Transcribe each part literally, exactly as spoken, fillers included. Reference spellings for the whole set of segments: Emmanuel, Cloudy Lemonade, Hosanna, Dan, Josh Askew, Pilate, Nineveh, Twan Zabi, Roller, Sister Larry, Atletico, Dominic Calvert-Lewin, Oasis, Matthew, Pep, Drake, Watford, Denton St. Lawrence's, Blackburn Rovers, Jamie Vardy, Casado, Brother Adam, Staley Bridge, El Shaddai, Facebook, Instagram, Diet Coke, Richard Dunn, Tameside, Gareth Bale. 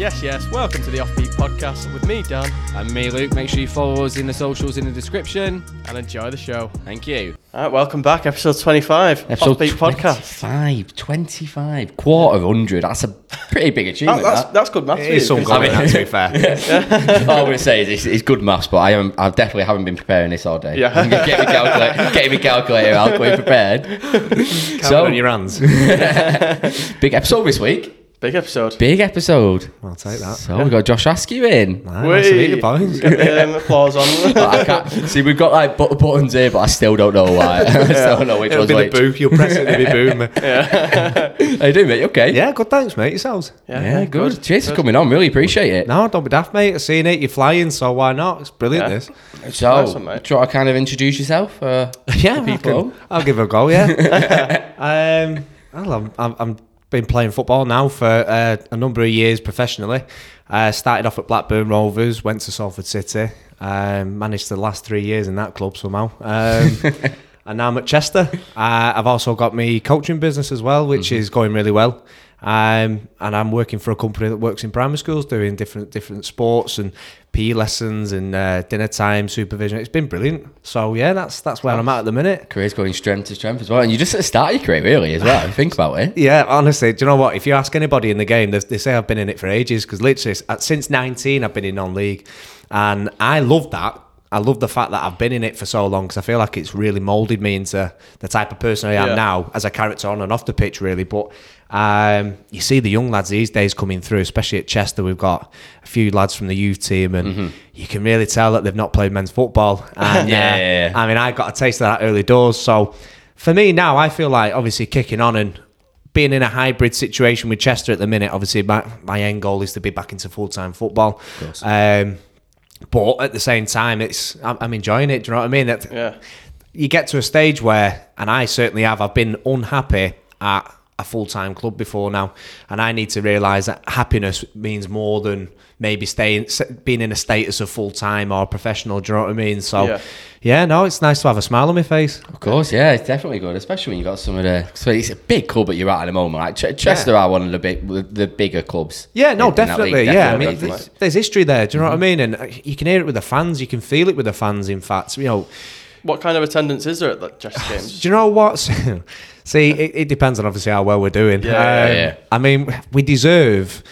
Yes, yes, welcome to the Offbeat Podcast with me, Dan. And me, Luke. Make sure you follow us in the socials in the description. And enjoy the show. Thank you. All right, welcome back. Episode twenty-five, episode Offbeat Podcast. twenty-five, twenty-five, quarter hundred. That's a pretty big achievement. that, that's, that. that's good maths. It is some good maths, to be fair. Yeah. All I'm going to say is it's, it's good maths, but I am, I definitely haven't been preparing this all day. Yeah. I'm going to get my calculator, get my calculator out, going prepared. Count so, on your hands. Big episode this week. Big episode. Big episode. I'll take that. So yeah. We've got Josh Askew in. Nah, nice to meet you, boys. Get the um, applause on. I can't, see, we've got like buttons here, but I still don't know why. I yeah. still don't know which It'll one's which. Boo. You'll press it, it'll be boom, mate. Yeah. How you doing, mate? You okay? Yeah, good, thanks, mate. Yourselves? Yeah, yeah good. good. Cheers good. for coming on. Really appreciate it. No, don't be daft, mate. I've seen it. You're flying, so why not? It's brilliant, yeah. this. It's so, nice one, mate. Do you want to kind of introduce yourself? Uh, yeah, people. Can, I'll give it a go, yeah. um, well, I'm... I'm, I'm been playing football now for uh, a number of years professionally. Uh, started off at Blackburn Rovers, went to Salford City, um, managed the last three years in that club somehow. Um, and now I'm at Chester. Uh, I've also got my coaching business as well, which mm-hmm. is going really well. Um, and I'm working for a company that works in primary schools, doing different different sports and P E lessons and uh, dinner time supervision. It's been brilliant. So yeah, that's that's where that's, I'm at at the minute. Career's going strength to strength as well, and you just at the start of your career really as well. If you think about it. Yeah, honestly, do you know what? If you ask anybody in the game, they, they say I've been in it for ages because literally since nineteen I've been in non-league, and I love that. I love the fact that I've been in it for so long because I feel like it's really moulded me into the type of person I am yeah. now as a character on and off the pitch, really. But um, you see the young lads these days coming through, especially at Chester. We've got a few lads from the youth team and mm-hmm. you can really tell that they've not played men's football. And, yeah, uh, yeah, yeah. I mean, I got a taste of that early doors. So for me now, I feel like obviously kicking on and being in a hybrid situation with Chester at the minute, obviously my, my end goal is to be back into full-time football. Of course. Um, But at the same time, it's I'm, I'm enjoying it. Do you know what I mean? It, yeah. You get to a stage where, and I certainly have, I've been unhappy at a full-time club before now, and I need to realise that happiness means more than maybe staying, being in a status of full-time or professional. Do you know what I mean? So, yeah. yeah, no, it's nice to have a smile on my face. Of course, yeah, it's definitely good, especially when you got some of the. So it's a big club that you're at at the moment. Like Ch- Chester yeah. are one of the big, the bigger clubs. Yeah, no, in, definitely, in definitely. Yeah, I mean, definitely. There's, there's history there. Do you know mm-hmm. what I mean? And you can hear it with the fans. You can feel it with the fans. In fact, you know. What kind of attendance is there at the Chester games? Do you know what? See, it, it depends on obviously how well we're doing. Yeah, um, yeah, yeah. I mean, we deserve,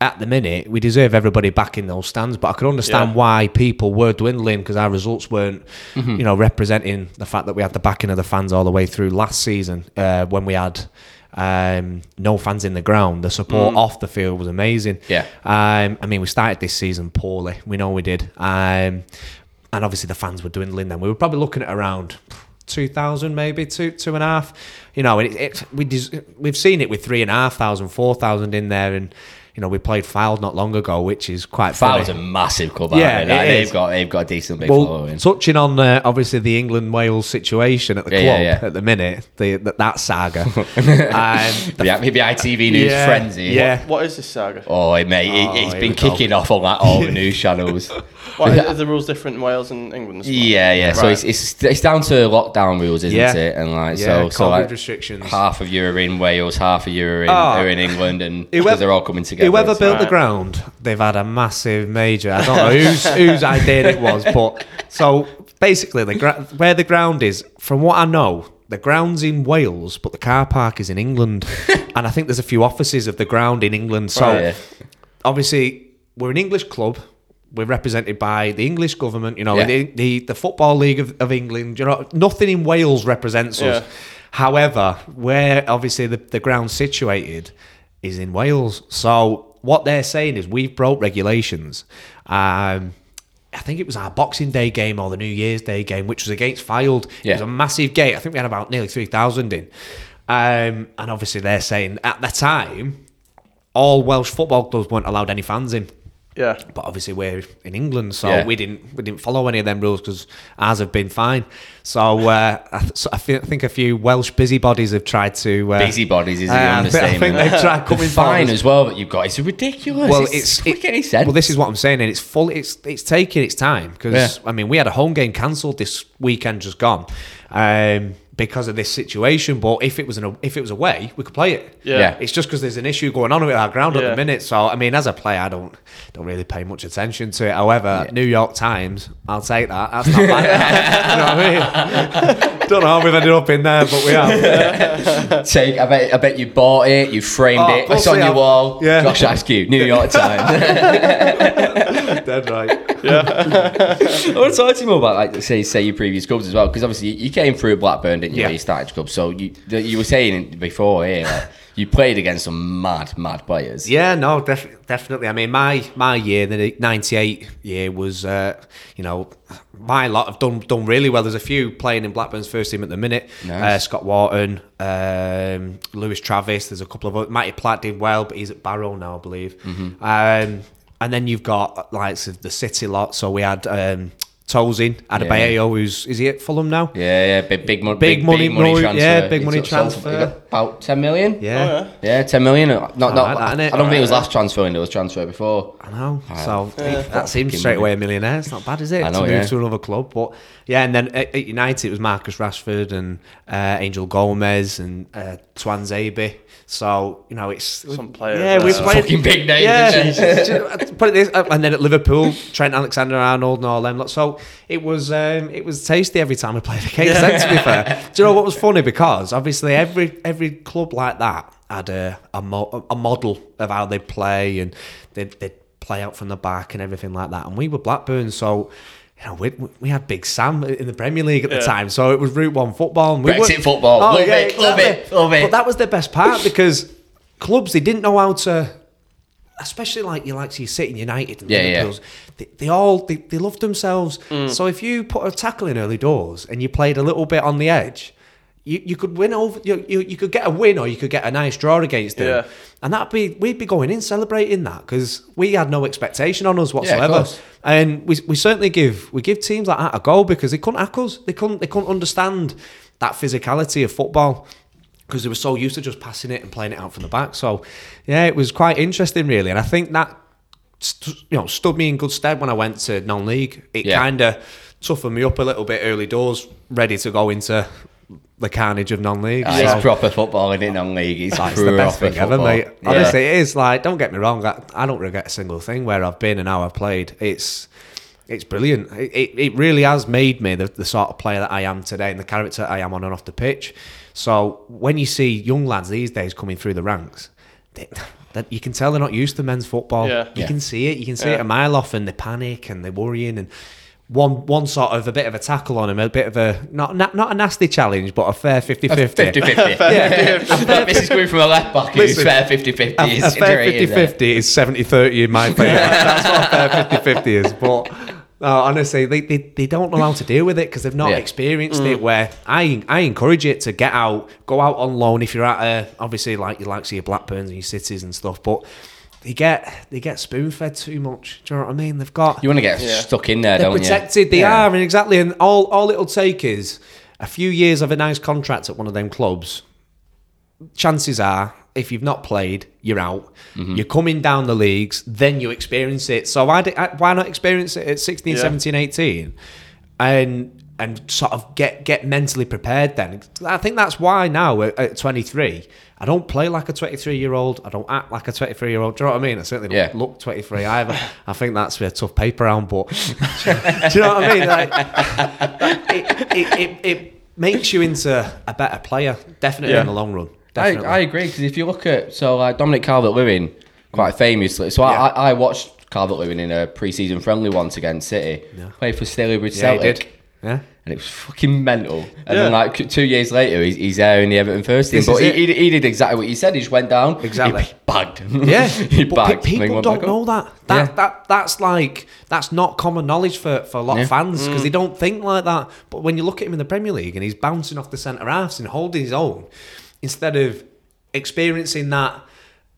at the minute, we deserve everybody back in those stands, but I could understand yeah. why people were dwindling because our results weren't, mm-hmm. you know, representing the fact that we had the backing of the fans all the way through last season uh, when we had um, no fans in the ground. The support mm. off the field was amazing. Yeah. Um, I mean, we started this season poorly. We know we did. Um, and obviously the fans were dwindling then. We were probably looking at around two thousand maybe, two, two and a half. You know, it, it, we des- we've seen it with three and a half thousand, four thousand in there. And, you know, we played Fylde not long ago, which is quite funny. Fylde's a massive club, aren't yeah, they? Like, they've, got, they've got a decent big well, following. Touching on, uh, obviously, the England-Wales situation at the yeah, club yeah, yeah. at the minute, the, the, that saga. um, the, maybe I T V News yeah, frenzy. Yeah. What, what is this saga? Oh, mate, oh, it, it's been kicking off on like, all the news channels. What, are the rules different in Wales and England? Yeah, yeah. Right. So it's, it's it's down to lockdown rules, isn't yeah. it? And like yeah, so, so like restrictions. Half of you are in Wales, half of you are in, oh. are in England, and because they're all coming together. Whoever built right. the ground, they've had a massive major. I don't know whose whose idea it was, but so basically, the gra- where the ground is, from what I know. The ground's in Wales, but the car park is in England, and I think there's a few offices of the ground in England. So right, yeah. obviously, we're an English club. We're represented by the English government, you know, yeah. the, the the Football League of, of England. You know, nothing in Wales represents yeah. us. However, where obviously the, the ground's situated is in Wales. So what they're saying is we've broke regulations. Um, I think it was our Boxing Day game or the New Year's Day game, which was against Fylde. Yeah. It was a massive gate. I think we had about nearly three thousand in. Um, and obviously they're saying at the time, all Welsh football clubs weren't allowed any fans in. Yeah. But obviously we're in England, so yeah. we didn't we didn't follow any of them rules because ours have been fine. So, uh, I, th- so I, th- I think a few Welsh busybodies have tried to uh, busybodies is uh, the understatement. I think they've tried coming fine as well that you've got. It's ridiculous. Well, it's, it's, it, it's well, this is what I'm saying, and it's full. It's it's taking its time because yeah. I mean we had a home game cancelled this weekend just gone. Um, because of this situation, but if it was an if it was away, we could play it. Yeah, yeah. It's just because there's an issue going on at our ground yeah. at the minute. So I mean, as a player, I don't don't really pay much attention to it. However, yeah. New York Times, I'll take that. That's not bad. You know what I mean? Don't know how we've ended up in there, but we have. Take. I bet. I bet you bought it. You framed oh, it. It's on your I'll, wall. Yeah. Josh Askew, New York Times. Dead right. Yeah. I want to talk to you more about like say say your previous clubs as well, because obviously you came through Blackburn. You yeah. started club, so you you were saying before here, like, you played against some mad, mad players. Yeah, no, def- definitely. I mean, my my year, the ninety-eight year, was uh, you know, my lot have done done really well. There's a few playing in Blackburn's first team at the minute. Nice. Uh, Scott Wharton, um, Lewis Travis. There's a couple of others. Matty Platt did well, but he's at Barrow now, I believe. Mm-hmm. Um, and then you've got like the City lot. So we had. Um, Tozin, Adebayo, yeah. who's is he at Fulham now? Yeah, yeah, big, big, big, big money, big money bro, transfer. Yeah, big he money transfer. Sold, about ten million. Yeah, oh, yeah. yeah, ten million. Not, not. Right, I, I don't All think right, it was last transfer window. It was transfer before. I know. Right. So yeah. that seems straight away a millionaire. It's not bad, is it? I know, to yeah. move to another club, but yeah. And then at United, it was Marcus Rashford and uh, Angel Gomez and uh, Twan Zabi. So you know, it's some players. Yeah, we've played fucking big names. Yeah, put it this, and then at Liverpool, Trent Alexander-Arnold and all them lot. So it was um, it was tasty every time we played against them. To be fair, do you know what was funny? Because obviously every every club like that had a a, mo- a model of how they play, and they they play out from the back and everything like that. And we were Blackburn, so. You know, we we had Big Sam in the Premier League at the yeah. time, so it was Route One football. And we Brexit football, oh, love, yeah, it, exactly. love it, love it. But that was the best part because clubs, they didn't know how to, especially like you like to City and United and yeah, Liverpool's, yeah. They, they all they, they loved themselves. Mm. So if you put a tackle in early doors and you played a little bit on the edge, you, you could win over. You, you you could get a win or you could get a nice draw against them, yeah. and that'd be we'd be going in celebrating that because we had no expectation on us whatsoever. Yeah, And we we certainly give we give teams like that a go because they couldn't hack us. They couldn't they couldn't understand that physicality of football because they were so used to just passing it and playing it out from the back. So yeah, it was quite interesting really, and I think that st- you know stood me in good stead when I went to non-league. It yeah. kind of toughened me up a little bit early doors, ready to go into the carnage of non-league. Oh, so. It's proper football, isn't it? Non-league, it's, it's the best thing football. ever, mate. Yeah. Honestly, it is. Like, don't get me wrong, I, I don't regret a single thing where I've been and how I've played. It's, it's brilliant. It, it, it really has made me the, the sort of player that I am today and the character I am on and off the pitch. So when you see young lads these days coming through the ranks, they, that you can tell they're not used to men's football. Yeah. You yeah. can see it. You can see yeah. it a mile off, and they panic and they're worrying and. One one sort of a bit of a tackle on him, a bit of a not not, not a nasty challenge, but a fair fifty-fifty. fifty-fifty. Yeah, this is going from a left back. Listen, fair fifty-fifty. A, is a fair fifty-fifty is seventy-thirty in my favour. That's what a fair fifty-fifty is. But no, honestly, they, they they don't know how to deal with it because they've not yeah. experienced mm. it. Where I I encourage it to get out, go out on loan if you're at a obviously like you like to your Blackburns and your Cities and stuff, but. They get they get spoon fed too much. Do you know what I mean? They've got you want to get yeah. stuck in there. They're don't protected. You? They yeah. are, and exactly. And all all it'll take is a few years of a nice contract at one of them clubs. Chances are, if you've not played, you're out. Mm-hmm. You're coming down the leagues, then you experience it. So why did, why not experience it at sixteen, yeah. seventeen, eighteen, and and sort of get get mentally prepared? Then I think that's why now at, at twenty-three. I don't play like a twenty-three-year-old. I don't act like a twenty-three-year-old. Do you know what I mean? I certainly don't yeah. look twenty-three either. I think that's a tough paper round, but do you know what I mean? Like, it, it, it, it makes you into a better player, definitely yeah. in the long run. Definitely. I, I agree, because if you look at... So, like, Dominic Calvert-Lewin, quite famously... So, yeah. I, I watched Calvert-Lewin in a pre-season friendly once against City. Yeah. Played for Staley Bridge yeah, Celtic. Yeah. And it was fucking mental. And yeah. then, like, two years later, he's, he's there in the Everton first team. This but he, he he did exactly what he said. He just went down. Exactly. He bagged. Yeah. he bagged. Pe- people don't know that. That, yeah. that. That's like, that's not common knowledge for, for a lot yeah. of fans because mm. they don't think like that. But when you look at him in the Premier League and he's bouncing off the centre-halves and holding his own, instead of experiencing that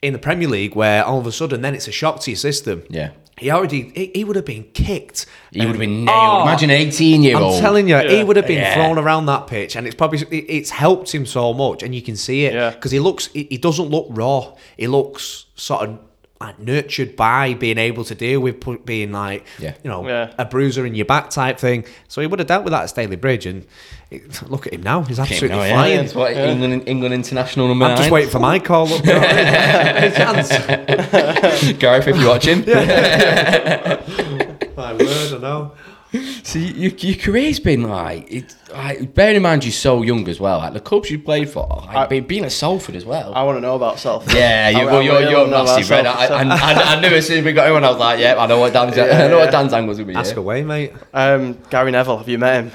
in the Premier League where all of a sudden then it's a shock to your system. Yeah. He already, he, he would have been kicked. He would have been nailed. Oh, imagine an eighteen-year-old. I'm telling you, yeah. he would have been yeah. thrown around that pitch, and it's probably, it's helped him so much, and you can see it, because yeah. he looks, he, he doesn't look raw. He looks sort of like nurtured by being able to deal with pu- being like, yeah. you know, yeah. a bruiser in your back type thing. So he would have dealt with that at Staley Bridge, and it, look at him now, he's absolutely now, flying. Yeah, that's what, yeah. England, England international number nine. I'm just waiting for my call up. Gareth, if you're watching. My word, I know. So your, your career's been like, it, like, bearing in mind you're so young as well, like the clubs you played for, like, I, being at Salford as well. I want to know about Salford. Yeah, you, I, well, I you're, really you're massive, right? I, I, I, I knew as soon as we got him, and I was like, yeah, I know what Dan's, yeah, I know yeah. what Dan's angles will be. Ask yeah. away, mate. Um, Gary Neville, have you met him?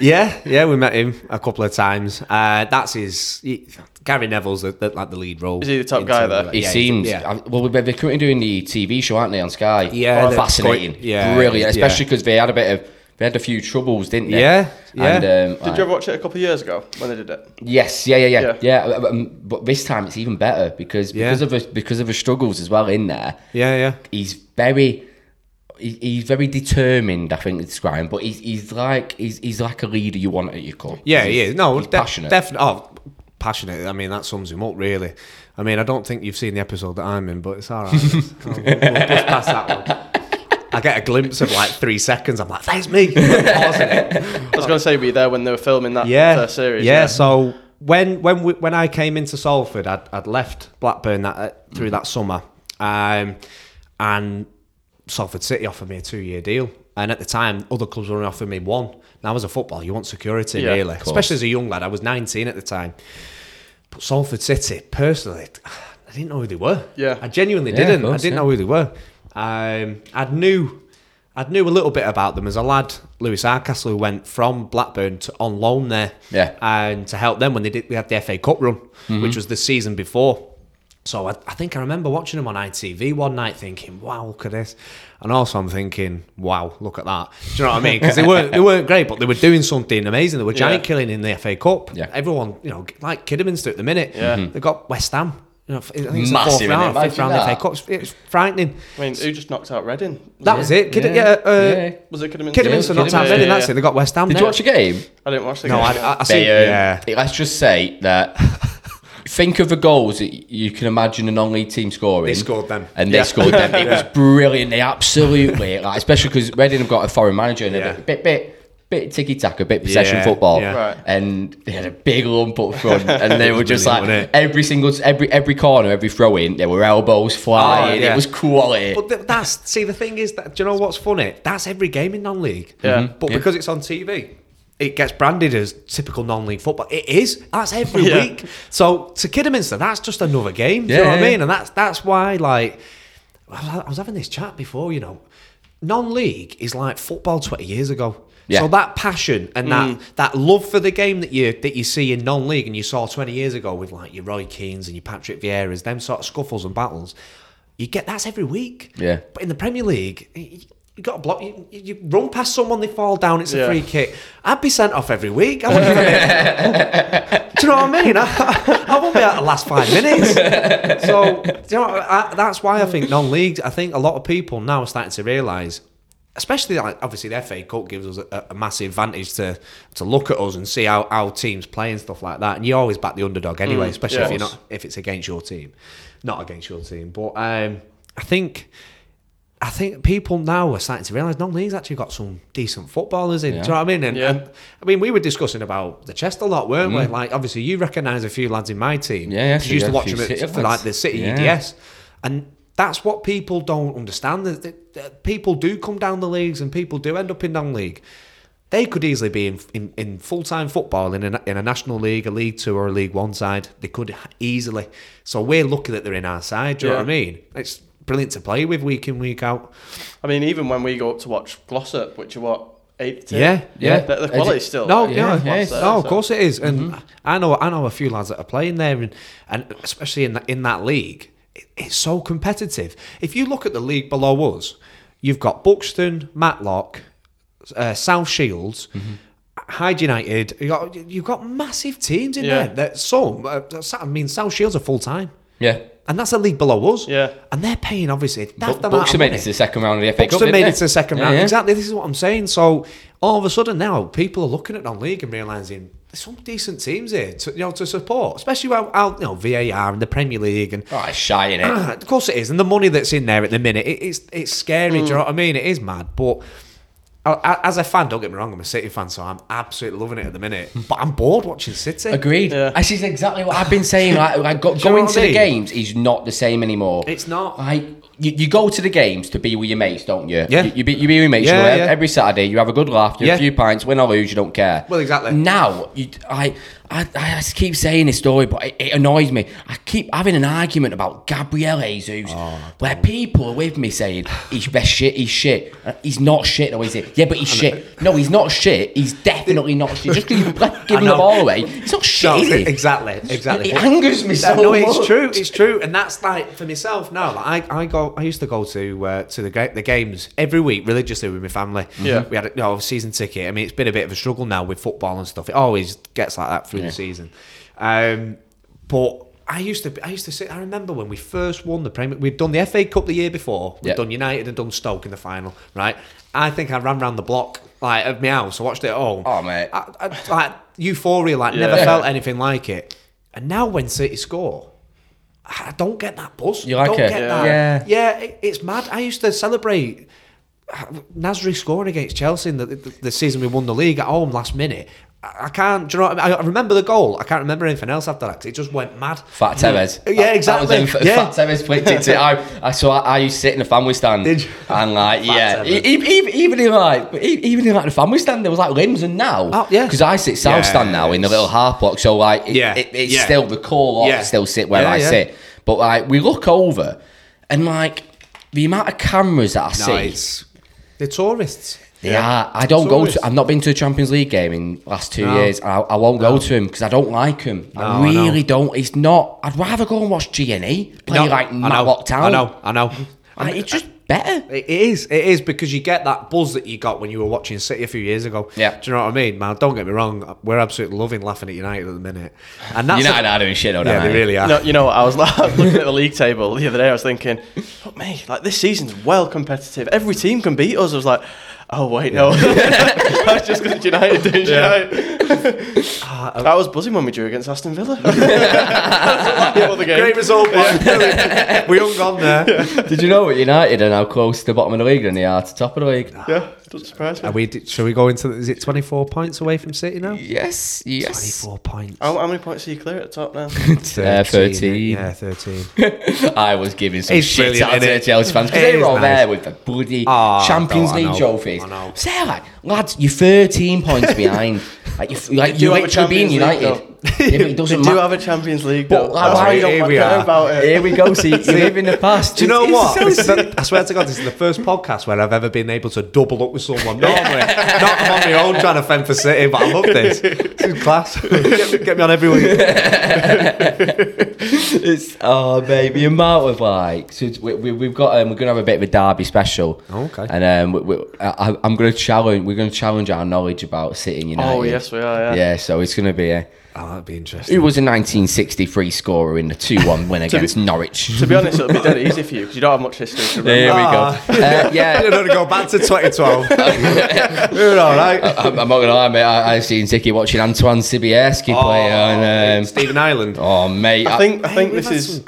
yeah, yeah, we met him a couple of times. Uh, that's his. He, Gary Neville's the, the, like the lead role. Is he the top guy there? He yeah, seems. Yeah. Well, they're currently doing the T V show, aren't they, on Sky? Yeah, oh, fascinating. Quite, yeah, brilliant, especially because yeah. they had a bit of they had a few troubles, didn't they? Yeah, yeah. And, um, did like, you ever watch it a couple of years ago when they did it? Yes, yeah, yeah, yeah, yeah. yeah um, but this time it's even better because because yeah. of the, because of the struggles as well in there. Yeah, yeah. He's very. He's very determined, I think, to describe him, but he's he's like he's he's like a leader you want at your club. Yeah, he is. No, he's de- passionate. Definitely. Oh. Passionate. I mean, that sums him up, really. I mean, I don't think you've seen the episode that I'm in, but it's all right. We'll, we'll just pass that one. I get a glimpse of like three seconds. I'm like, that's me. I was going to say, were you there when they were filming that yeah. series? Yeah. yeah. So when when we, when I came into Salford, I'd, I'd left Blackburn that uh, through that summer, um, and Salford City offered me a two-year deal. And at the time, other clubs were offering me one. Now, as a footballer, you want security, yeah, really. Especially as a young lad. I was nineteen at the time. But Salford City, personally, I didn't know who they were. Yeah. I genuinely yeah, didn't. Course, I didn't yeah. know who they were. Um, I knew I knew a little bit about them as a lad. Lewis Hardcastle, who went from Blackburn to on loan there. Yeah. And to help them when they did, we had the F A Cup run, mm-hmm. which was the season before. So I, I think I remember watching them on I T V one night thinking, wow, look at this. And also I'm thinking, wow, look at that. Do you know what I mean? Because they weren't they weren't great, but they were doing something amazing. They were giant yeah. killing in the F A Cup. Yeah. Everyone, you know, like Kidderminster at the minute. Yeah. Mm-hmm. They got West Ham. You know, I think it's massive, the fourth round, fifth round F A Cup. It's frightening. I mean, who just knocked out Reading? That yeah. was it. Kid- yeah. Yeah, uh, yeah. Was it Kidderminster? Kidderminster knocked out Reading, yeah, yeah. that's it. They got West Ham. Did there. You watch the game? I didn't watch the no, game. No, I, I, I see. Yeah. Let's just say that... Think of the goals that you can imagine a non-league team scoring. They scored them. And they yeah. scored them. It yeah. was brilliant. They absolutely, like, especially because Reading have got a foreign manager and yeah. a bit, bit, bit ticky-tack, a bit possession yeah. football. Yeah. Right. And they had a big lump up front. And they were just really like, every single, every every corner, every throw-in, there were elbows flying. Oh, yeah. It was quality. But that's, see, the thing is, that do you know what's funny? That's every game in non-league. Yeah. Mm-hmm. But yeah. because it's on T V... It gets branded as typical non-league football. It is. That's every yeah. week. So to Kidderminster, that's just another game. Do yeah, you know what yeah. I mean? And that's that's why, like, I was having this chat before, you know, non-league is like football twenty years ago. Yeah. So that passion and mm. that, that love for the game that you that you see in non-league and you saw twenty years ago with like your Roy Keanes and your Patrick Vieira's, them sort of scuffles and battles, you get that's every week. Yeah. But in the Premier League. It, You got a block. You, you run past someone, they fall down. It's a yeah. free kick. I'd be sent off every week. I wouldn't be, do you know what I mean? I, I won't be out the last five minutes. So you know, I, that's why I think non-league. I think a lot of people now are starting to realise, especially like obviously the F A Cup gives us a, a massive advantage to to look at us and see how, how teams play and stuff like that. And you always back the underdog anyway, mm, especially yes. if you're not if it's against your team, not against your team. But um, I think. I think people now are starting to realise non-league's actually got some decent footballers in. Yeah. Do you know what I mean? And, yeah. and I mean, we were discussing about the Chester lot, weren't mm. we? Like, obviously, you recognise a few lads in my team. Yeah, yeah. So you used to watch them at like the City yeah. E D S, and that's what people don't understand. That people do come down the leagues, and people do end up in non-league. They could easily be in, in, in full-time football in a, in a National League, a League Two or a League One side. They could easily. So we're lucky that they're in our side. Do you yeah. know what I mean? It's brilliant to play with week in, week out. I mean, even when we go up to watch Glossop, which are what, eight to yeah, yeah. The, the quality's still no, yeah, yeah, yeah. There, no, of so. course it is. And mm-hmm. I know, I know a few lads that are playing there, and, and especially in that in that league, it, it's so competitive. If you look at the league below us, you've got Buxton, Matlock, uh, South Shields. Mm-hmm. Hyde United. You got you've got massive teams in yeah. there. That some, uh, I mean, South Shields are full time. Yeah. And that's a league below us. Yeah. And they're paying, obviously, that amount. Buxton made it to the second round of the F A Cup. Buxton made it to the second round. Exactly. This is what I'm saying. So all of a sudden now, people are looking at non-league and realising there's some decent teams here to, you know, to support, especially while, you know, V A R and the Premier League and oh, it's shy, isn't it? Of course it is, and the money that's in there at the minute, it, it's it's scary. Mm. Do you know what I mean? It is mad, but I, as a fan, don't get me wrong, I'm a City fan, so I'm absolutely loving it at the minute. But I'm bored watching City. Agreed. Yeah. This is exactly what I've been saying. Like, like go, going to I mean? the games is not the same anymore. It's not. Like, you, you go to the games to be with your mates, don't you? Yeah. You, you, be, you be with your mates yeah, you know, yeah. every Saturday. You have a good laugh, you have yeah. a few pints, win or lose, you don't care. Well, exactly. Now, you, I, I, I keep saying this story, but it, it annoys me. I keep having an argument about Gabriel Jesus, oh, where God. people are with me saying, he's best shit, he's shit. He's not shit, though, is he? Yeah, but he's shit. No, he's not shit. He's definitely not shit. Just because you've given the ball away, it's not shit, no, is it? Exactly, exactly. It angers me so no, much. No, it's true, it's true. And that's like, for myself now, like, I I go, I used to go to uh, to the the games every week religiously with my family. Yeah. We had a you know, season ticket. I mean, it's been a bit of a struggle now with football and stuff. It always gets like that through yeah. the season. Um, but... I used to, I used to sit. I remember when we first won the Premier. We'd done the F A Cup the year before. We'd yep. done United and done Stoke in the final, right? I think I ran round the block like of my house. I watched it at home. Oh mate, I, I, like euphoria, like yeah. never felt anything like it. And now when City score, I don't get that buzz. You like don't it? Get yeah, that. yeah. yeah it, it's mad. I used to celebrate Nasri scoring against Chelsea in the, the, the season we won the league at home last minute. I can't, do you know what I mean? I remember the goal. I can't remember anything else after that because it just went mad. Fat Tevez. Yeah, yeah exactly. That was yeah. Fat Tevez flicked it to I, I, so I, I used to sit in the family stand. Did you? And like, yeah. Even, even in like even in like the family stand, there was like limbs and now. Oh, yeah. Because I sit south yeah, stand now in the little half block. So like, it, yeah. it, it's yeah. still the call off. Yeah. Still sit where yeah, I yeah. sit. But like, we look over and like, the amount of cameras that I no, see. They're tourists. Yeah, I don't go to. I've not been to a Champions League game in the last two no. years. I, I won't no. go to him because I don't like him. No, I really I don't. It's not. I'd rather go and watch G N E play no, like Matlock Town. I know, I know. I, it's just better. It is. It is because you get that buzz that you got when you were watching City a few years ago. Yeah. Do you know what I mean, man? Don't get me wrong. We're absolutely loving laughing at United at the minute. And that's United a, are doing shit, though, yeah, they really are. No, you know, I was looking at the league table the other day. I was thinking, look, mate, like this season's well competitive. Every team can beat us. I was like. Oh wait, yeah. no! That's just because United did yeah. United. Uh, I was buzzing when we drew against Aston Villa. yeah, the game. Great result, man. We haven't gone there. Yeah. Did you know at United are now close to the bottom of the league than they are to top of the league? Yeah, doesn't surprise me. Are we? Shall we go into? Is it twenty-four points away from City now? Yes, yes. Twenty-four points. How, how many points do you clear at the top now? thirteen. Uh, thirteen. Yeah, thirteen. I was giving some it's shit out to Chelsea fans because they were all nice. There with the bloody oh, Champions League trophy. I know. So, like, lads, you're thirteen points behind. Like, you're, like, you like to be in United. Yeah, but it doesn't they do ma- have a Champions League, but like, why you don't care about it? Here we go. See, you live in the past. Do you know it's, what? It's so the, I swear to God, this is the first podcast where I've ever been able to double up with someone. Normally, not I'm on my own trying to fend for City, but I love this. This is class. get, me, get me on every week. It's oh, baby, amount of like. So we, we, we've got. Um, we're gonna have a bit of a derby special. Oh, okay. And um, we, we, I, I'm gonna challenge. We're gonna challenge our knowledge about City and United. Oh yes, we are. Yeah. Yeah. So it's gonna be. a Oh, that'd be interesting. Who was a nineteen sixty-three scorer in the two one win against be, Norwich? To be honest, it'll be dead easy for you because you don't have much history to remember. There we ah, go. Uh, yeah, you're going to go back to twenty twelve. You're all right. I, I'm, I'm not going to lie, mate. I, I've seen Zicky watching Antoine Sibierski oh, play on um, Stephen Ireland. Oh, mate. I think I, I think hey, this is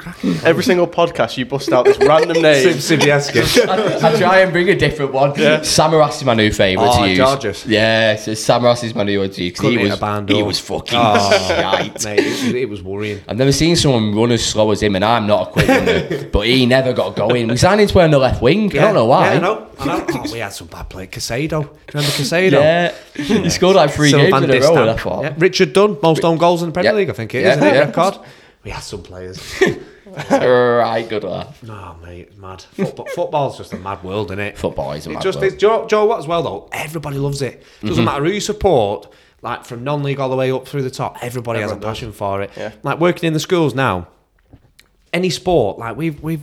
every single podcast you bust out this random name. Sibierski. I, I try and bring a different one. Yeah. Samaras is my new favourite oh, to use. Oh, gorgeous. Yeah, so Samaras is my new one to use. He was, he was fucking. Oh. Mate, it, it was worrying. I've never seen someone run as slow as him, and I'm not a quick runner, but he never got going. We signed him to play on the left wing. Yeah. I don't know why. Yeah, I know. I know. Oh, we had some bad play. Casado. Do you remember Casado? Yeah. yeah. He scored like three Still games in a row, I thought. Yeah. Richard Dunn, most own goals in the Premier yeah. League, I think it yeah. is. Yeah. Yeah. Record. We had some players. Right, good laugh. No, mate, mad. Football, football's just a mad world, isn't it? Football is a it mad just world. Is. Joe, Joe, what as well, though? Everybody loves it. Doesn't mm-hmm. matter who you support. Like, from non-league all the way up through the top, everybody Everyone has a passion does. for it. Yeah. Like, working in the schools now, any sport, like, we've we've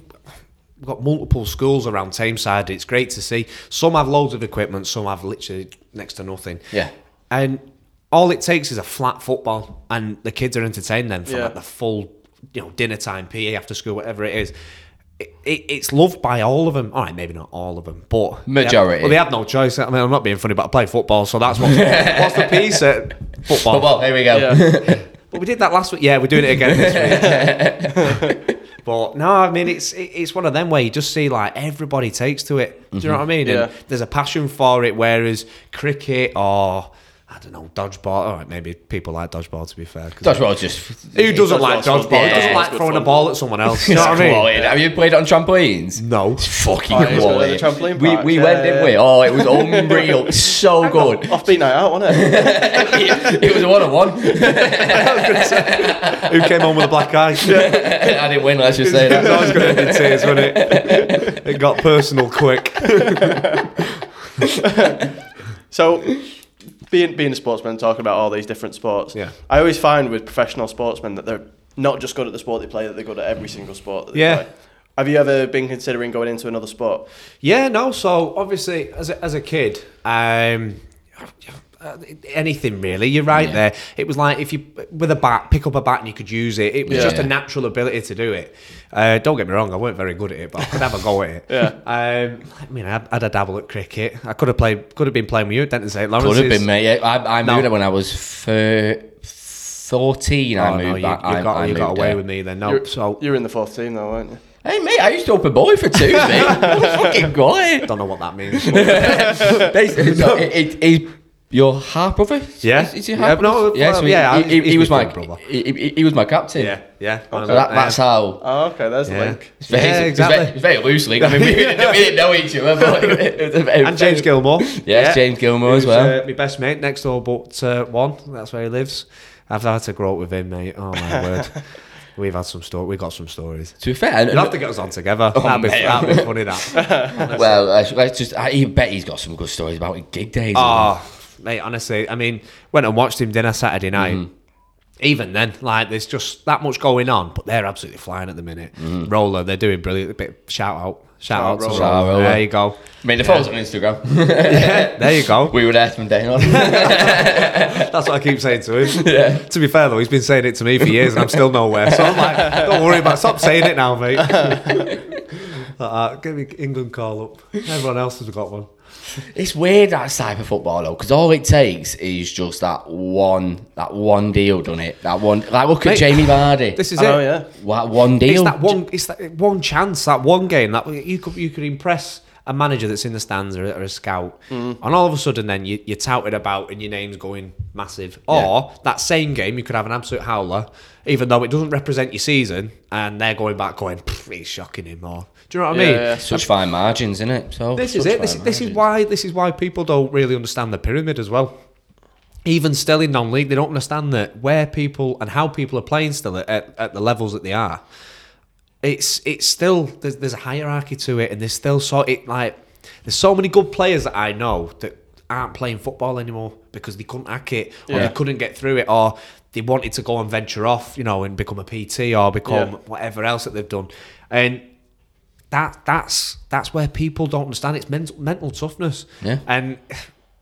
got multiple schools around Tameside. It's great to see. Some have loads of equipment, some have literally next to nothing. Yeah. And all it takes is a flat football, and the kids are entertained then for, yeah. like, the full, you know, dinner time, P E, after school, whatever it is. it, it, it's loved by all of them. All right, maybe not all of them, but majority. They had, well, they had no choice. I mean, I'm not being funny, but I play football, so that's what's, what's the piece. Uh, football. Football. Here we go. Yeah. But we did that last week. Yeah, we're doing it again this week. But no, I mean, it's it, it's one of them where you just see like everybody takes to it. Do you mm-hmm. know what I mean? Yeah. And there's a passion for it, whereas cricket or, I don't know, dodgeball. All right, maybe people like dodgeball, to be fair. Dodgeball just... Who doesn't like dodgeball? Yeah, who doesn't like throwing fun. a ball at someone else? You know what I mean? Have you played it on trampolines? No. It's fucking oh, quality. Trampoline we we yeah, went, yeah. didn't we? Oh, it was unreal. So I good. Offbeat night out, wasn't it? It was a one-on-one. Who came home with a black eye? Yeah. I didn't win, let's just say that. That was going to end in tears, wasn't it? It got personal quick. So... Being, being a sportsman, talking about all these different sports, yeah. I always find with professional sportsmen that they're not just good at the sport they play, that they're good at every single sport that they yeah. play. Have you ever been considering going into another sport? Yeah, no. So obviously, as a, as a kid, um, anything really. You're right yeah. there. It was like if you with a bat, pick up a bat and you could use it. It was yeah, just yeah. a natural ability to do it. Uh, don't get me wrong, I weren't very good at it, but I could have a go at it. Yeah. Um, I mean, I had, I had a dabble at cricket. I could have played, could have been playing with you at Denton Saint Lawrence's. Could have been, mate. Yeah, I, I moved no. when I was thir- fourteen. Oh, I moved no, you, back. You, I, got, I you moved got away there. with me then. No, you're, so you're in the fourth team though, weren't you? Hey, mate, I used to open bowling for two, mate. What a fucking guy. Don't know what that means. Basically, so it, it, it, your half brother? Yeah. Is, is your half yeah, brother? No, yeah, so he, yeah, he, he, he was my brother. He, he, he was my captain. Yeah, yeah. So that, that's how. Oh, okay, there's yeah. the link. It's very, yeah, exactly. It's very, very loose link. I mean, we, didn't, we didn't know each other. But it, it was very, and James Gilmore. Yes, yeah. James Gilmore was, as well. Uh, my best mate, next door, but uh, one. That's where he lives. I've had to grow up with him, mate. Oh my word. We've had some stories. We've got some stories. To be fair, you'll have to get us on together. Oh, that'd, be, that'd be funny. That. Well, let's just. I bet he's got some good stories about gig days. Oh. Mate, honestly, I mean, went and watched him dinner Saturday night. Mm. Even then, like, there's just that much going on, but they're absolutely flying at the minute. Mm. Roller, they're doing brilliant. A bit, shout out. Shout, shout out to Roller. Roller. Roller. There you go. I mean, the photos yeah. on Instagram. Yeah, there you go. We were there from day on. That's what I keep saying to him. Yeah. To be fair, though, he's been saying it to me for years and I'm still nowhere. So I'm like, don't worry about it. Stop saying it now, mate. uh, give me England call up. Everyone else has got one. It's weird that type of football though, because all it takes is just that one, that one deal, doesn't it? That one, like look Mate, at Jamie Vardy. This is I it. Know, yeah. That one deal. It's that one. It's that one chance. That one game. That you could you could impress a manager that's in the stands or, or a scout, mm. and all of a sudden then you, you're touted about and your name's going massive. Or yeah. that same game you could have an absolute howler, even though it doesn't represent your season, and they're going back going, he's shocking him or. Do you know what I yeah, mean? Yeah. Such I'm, fine margins, innit? So this is it. This, this is why this is why people don't really understand the pyramid as well. Even still in non-league, they don't understand that where people and how people are playing still at, at, at the levels that they are. It's it's still there's, there's a hierarchy to it, and there's still so it like there's so many good players that I know that aren't playing football anymore because they couldn't hack it or yeah. they couldn't get through it or they wanted to go and venture off, you know, and become a P T or become yeah. whatever else that they've done, and. That that's that's where people don't understand. It's mental mental toughness yeah. and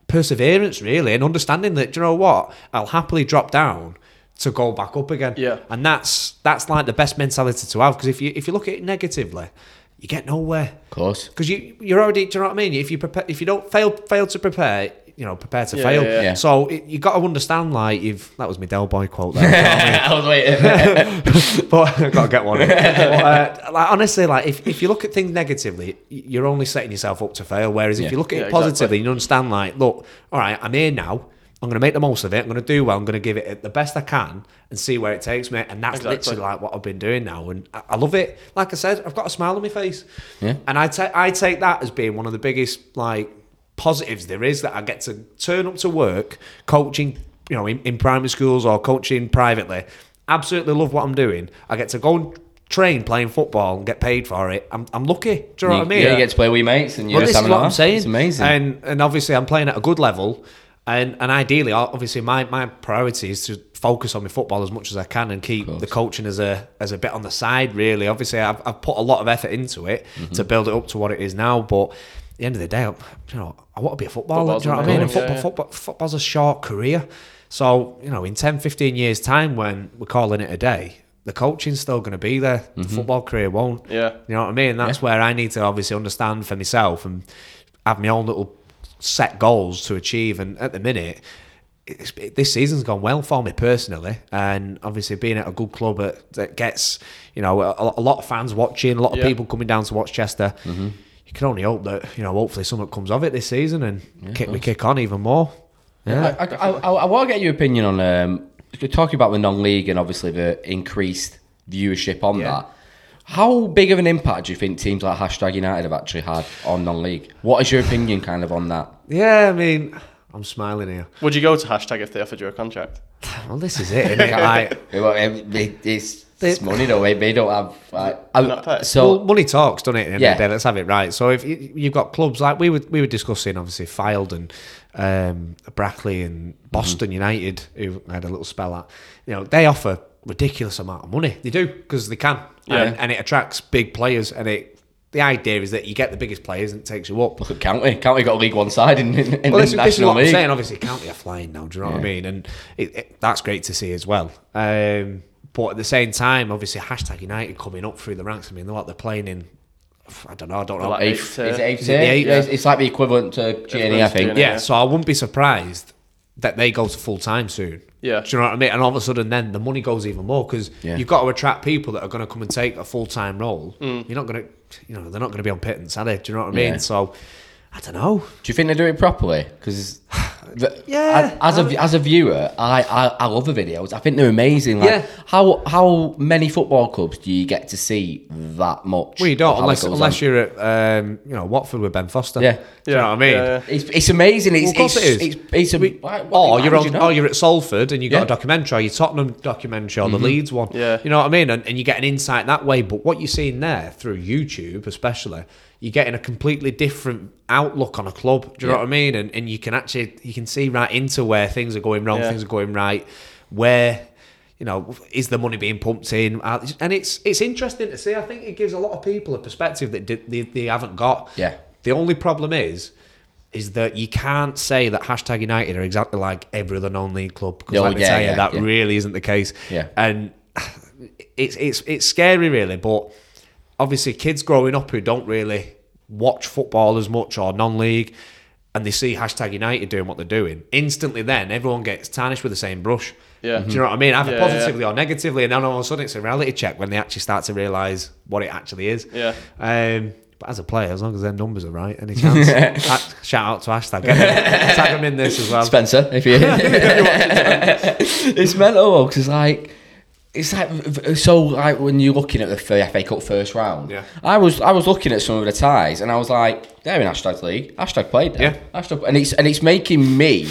perseverance, really, and understanding that, do you know what, I'll happily drop down to go back up again. Yeah. And that's that's like the best mentality to have, because if you if you look at it negatively, you get nowhere. Of course, because you you're already. Do you know what I mean? If you prepare, if you don't fail fail to prepare. You know, prepare to yeah, fail. Yeah, yeah. So it, you got to understand, like, you've... That was my Del Boy quote there. I, I was waiting. But I've got to get one in. But, uh, like, honestly, like, if, if you look at things negatively, you're only setting yourself up to fail. Whereas yeah. if you look at yeah, it positively, exactly. you understand, like, look, all right, I'm here now. I'm going to make the most of it. I'm going to do well. I'm going to give it the best I can and see where it takes me. And that's exactly. literally, like, what I've been doing now. And I, I love it. Like I said, I've got a smile on my face. Yeah. And I, ta- I take that as being one of the biggest, like... positives there is, that I get to turn up to work coaching, you know, in, in primary schools or coaching privately. Absolutely love what I'm doing. I get to go and train playing football and get paid for it. I'm I'm lucky. Do you know you, what I mean? Yeah, you get to play with your mates and you're well, just having a laugh. This is what I'm saying. It's amazing. And and obviously I'm playing at a good level, and and ideally, obviously, my my priority is to focus on my football as much as I can and keep the coaching as a as a bit on the side. Really, obviously, I've I've put a lot of effort into it mm-hmm. to build it up to what it is now, but. At the end of the day, you know, I want to be a footballer. Do you know what I mean? And football, yeah, yeah. football, football's a short career. So, you know, in ten, fifteen years' time, when we're calling it a day, the coaching's still going to be there. Mm-hmm. The football career won't. Yeah. You know what I mean? That's yeah. where I need to obviously understand for myself and have my own little set goals to achieve. And at the minute, it's, it, this season's gone well for me personally. And obviously being at a good club at, that gets, you know, a, a lot of fans watching, a lot of yeah. people coming down to watch Chester. Mm-hmm. You can only hope that, you know, hopefully something comes of it this season and yeah, kick, we kick on even more. Yeah, I, I, I, I want to get your opinion on... Um, talking about the non-league and obviously the increased viewership on yeah. that. How big of an impact do you think teams like Hashtag United have actually had on non-league? What is your opinion kind of on that? Yeah, I mean, I'm smiling here. Would you go to Hashtag if they offered you a contract? Well, this is it, isn't it? Like, it's, it's money though. They don't have... Like, I, so, well, money talks, doesn't it? In yeah. the day, let's have it right. So if you, you've got clubs like... We were, we were discussing, obviously, Fylde and um, Brackley and Boston mm-hmm. United, who I had a little spell at. You know, they offer ridiculous amount of money. They do, because they can. Yeah. And, and it attracts big players, and it... The idea is that you get the biggest players and it takes you up. Look at County. County got a League One side in, in, in well, this, the National this is what League. I'm saying, obviously, County are flying now, do you know yeah. what I mean? And it, it, that's great to see as well. Um, but at the same time, obviously, Hashtag United coming up through the ranks. I mean, they're, like, they're playing in, I don't know, I don't they're know. Like eighth, eighth, uh, eighth, is it eighth? Yeah. It's like the equivalent to G N E, I think. G N E, yeah, yeah, so I wouldn't be surprised that they go to full-time soon. Yeah. Do you know what I mean? And all of a sudden then the money goes even more because yeah. you've got to attract people that are going to come and take a full-time role. Mm. You're not going to, you know, they're not going to be on pittance, are they? Do you know what I mean? Yeah. So, I don't know. Do you think they do it properly? Because yeah, as, as, a, as a viewer, I, I, I love the videos. I think they're amazing. Like, yeah. How how many football clubs do you get to see that much? Well, you don't, unless unless on? you're at um, you know, Watford with Ben Foster. Yeah. Do you yeah. know what I mean? Yeah. It's, it's amazing. It's, well, of course it's, it is. It's, it's a, we, what, or, you're on, you know? or you're at Salford and you've got yeah. a documentary, or your Tottenham documentary or mm-hmm. the Leeds one. Yeah. You know what I mean? And, and you get an insight that way. But what you're seeing there through YouTube especially... You're getting a completely different outlook on a club. Do you yeah. know what I mean? And and you can actually you can see right into where things are going wrong, yeah. things are going right. Where, you know, is the money being pumped in? And it's it's interesting to see. I think it gives a lot of people a perspective that they they haven't got. Yeah. The only problem is, is that you can't say that Hashtag United are exactly like every other non-league club because, oh, let me yeah, tell you, yeah, that yeah. really isn't the case. Yeah. And it's it's it's scary really, but. Obviously, kids growing up who don't really watch football as much or non-league, and they see Hashtag United doing what they're doing, instantly then everyone gets tarnished with the same brush. Yeah. Do you know what I mean? Either yeah, positively yeah. or negatively, and then all of a sudden it's a reality check when they actually start to realise what it actually is. Yeah. Um, but as a player, as long as their numbers are right, any chance? that, shout out to Hashtag. Tag them in this as well. Spencer, if you... It's mental, because like... It's like, so like when you're looking at the F A Cup first round, yeah. I was I was looking at some of the ties and I was like, they're in Hashtag League, Hashtag played there, yeah. Hashtag, and it's and it's making me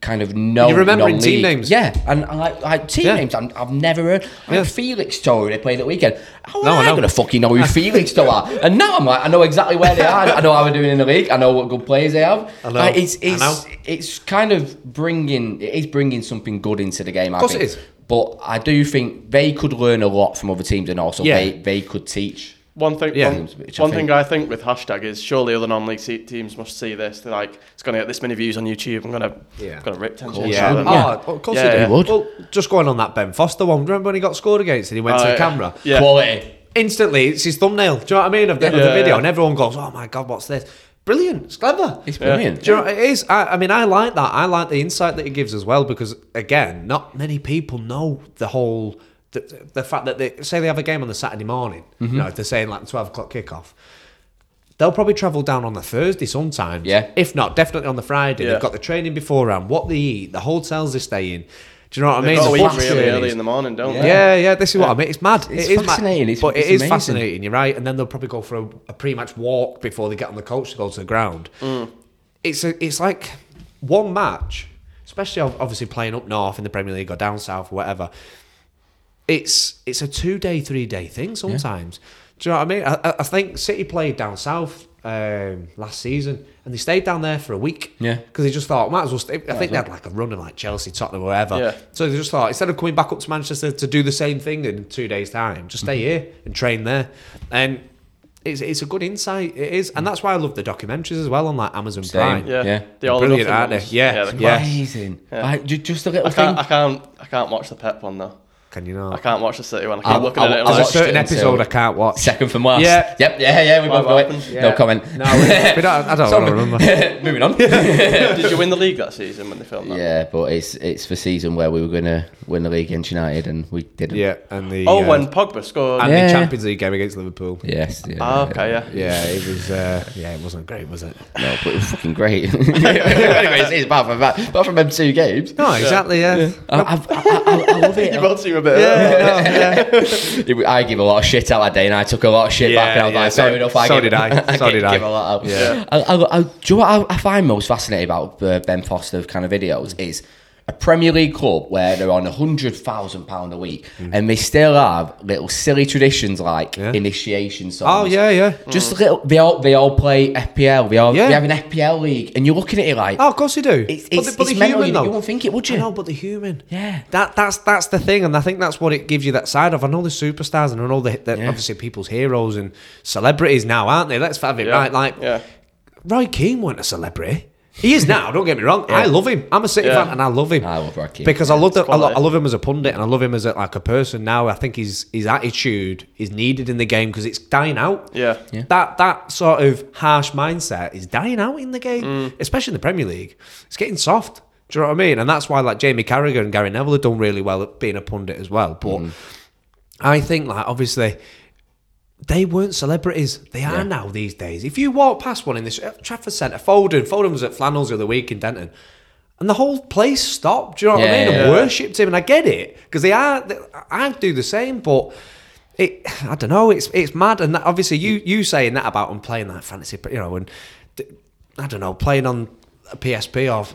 kind of know. You're remembering team names, yeah, and like, like team yeah. names I'm, I've never heard. Yeah. Felix Torey, they played at the weekend. How no, am I, I gonna fucking know who Felix Torey are? And now I'm like, I know exactly where they are. I know how they're doing in the league. I know what good players they have. I know. Like, it's it's I know. it's kind of bringing it is bringing something good into the game. Of course I think. It is. But I do think they could learn a lot from other teams, and also yeah. they, they could teach. One thing, yeah. one, I one thing I think with Hashtag is surely other non-league teams must see this. They're like, it's going to get this many views on YouTube. I'm going to, yeah. I'm going to rip ten. Cool. Yeah. Yeah. Oh, of course yeah. they do. Would. Well, just going on that Ben Foster one. Remember when he got scored against and he went uh, to the camera? Yeah. Quality. Instantly, it's his thumbnail. Do you know what I mean? Of the, yeah, of the video, yeah. and everyone goes, "Oh my god, what's this?" Brilliant. It's clever. It's brilliant. Yeah. Do you know what it is? I, I mean, I like that. I like the insight that it gives as well because, again, not many people know the whole... The, the fact that they... Say they have a game on the Saturday morning. Mm-hmm. You know, if they're saying, like, twelve o'clock kickoff. They'll probably travel down on the Thursday sometimes. Yeah. If not, definitely on the Friday. Yeah. They've got the training beforehand, what they eat, the hotels they stay in. Do you know what They've I mean? They got to eat really early in the morning, don't yeah. they? Yeah, yeah, this is what yeah. I mean. It's mad. It's it is fascinating. Mad. It's, but it's it is amazing. fascinating, you're right. And then they'll probably go for a, a pre-match walk before they get on the coach to go to the ground. Mm. It's a, it's like one match, especially obviously playing up north in the Premier League or down south or whatever, it's it's a two-day, three-day thing sometimes. Yeah. Do you know what I mean? I, I think City played down south um, last season, and they stayed down there for a week. Yeah. Because they just thought, might as well stay. I yeah, think they had like a run in like Chelsea, Tottenham, or whatever. Yeah. So they just thought, instead of coming back up to Manchester to do the same thing in two days' time, just stay mm-hmm. here and train there. And it's it's a good insight, it is. And that's why I love the documentaries as well on like Amazon same. Prime. Yeah. yeah. They're all brilliant, aren't they? Yeah. yeah, yeah. Amazing. Yeah. Like, just a little I can't, thing. I can't, I can't watch the Pep one though. Kraken, you know. I can't watch the City one. I can't look at it. There's a certain episode I can't watch. Second from last. Yeah. Yep. Yeah, yeah, we both got it. No comment. No, we don't, I don't want to remember. Moving on. Did you win the league that season when they filmed that? Yeah, but it's it's the season where we were going to win the league against United and we didn't. Yeah, and the... Oh, when Pogba scored. And the Champions League game against Liverpool. Yes. Oh, okay, yeah. Yeah, it was... Yeah, it wasn't great, was it? No, but it was fucking great. Anyways, it's apart from that. Apart from them two games. No, exactly, yeah. yeah. I, I, I, I love it. You both seem a bit. Yeah, no, yeah. I give a lot of shit out that day, and I took a lot of shit yeah, back, and I was yeah, like, so, "Fair enough." I so give, did I. I so did I. Give a lot out. Yeah. I, I, I, do you know what I, I find most fascinating about uh, Ben Foster kind of videos is a Premier League club where they're on a hundred thousand pound a week, mm. and they still have little silly traditions like yeah. initiation songs. Oh yeah, yeah. Just mm. little. They all they all play F P L. They all yeah. they have an F P L league, and you're looking at it like, oh, of course you do. It's, it's, but the, but it's the human, you, though. You won't think it, would you? No, but the human. Yeah. That that's that's the thing, and I think that's what it gives you that side of. I know the superstars, and I know the, the yeah. obviously people's heroes and celebrities now, aren't they? Let's have it yeah. right. Like, yeah. Roy Keane wasn't a celebrity. He is now, don't get me wrong. Yeah. I love him. I'm a City yeah. fan and I love him. I love Rocky. Because yeah, I, love the, I, lo- I love him as a pundit and I love him as a, like a person now. I think his his attitude is needed in the game because it's dying out. Yeah. yeah. That that sort of harsh mindset is dying out in the game, mm. especially in the Premier League. It's getting soft. Do you know what I mean? And that's why like Jamie Carragher and Gary Neville have done really well at being a pundit as well. But mm. I think like obviously... They weren't celebrities. They are yeah. now these days. If you walk past one in this Trafford Centre, Foden, Foden was at Flannels the other week in Denton, and the whole place stopped. Do you know what yeah, I mean? Yeah. And worshipped him, and I get it because they are. They, I do the same, but it. I don't know. It's it's mad, and that, obviously you you saying that about them playing that fantasy, you know, and I don't know, playing on a P S P or.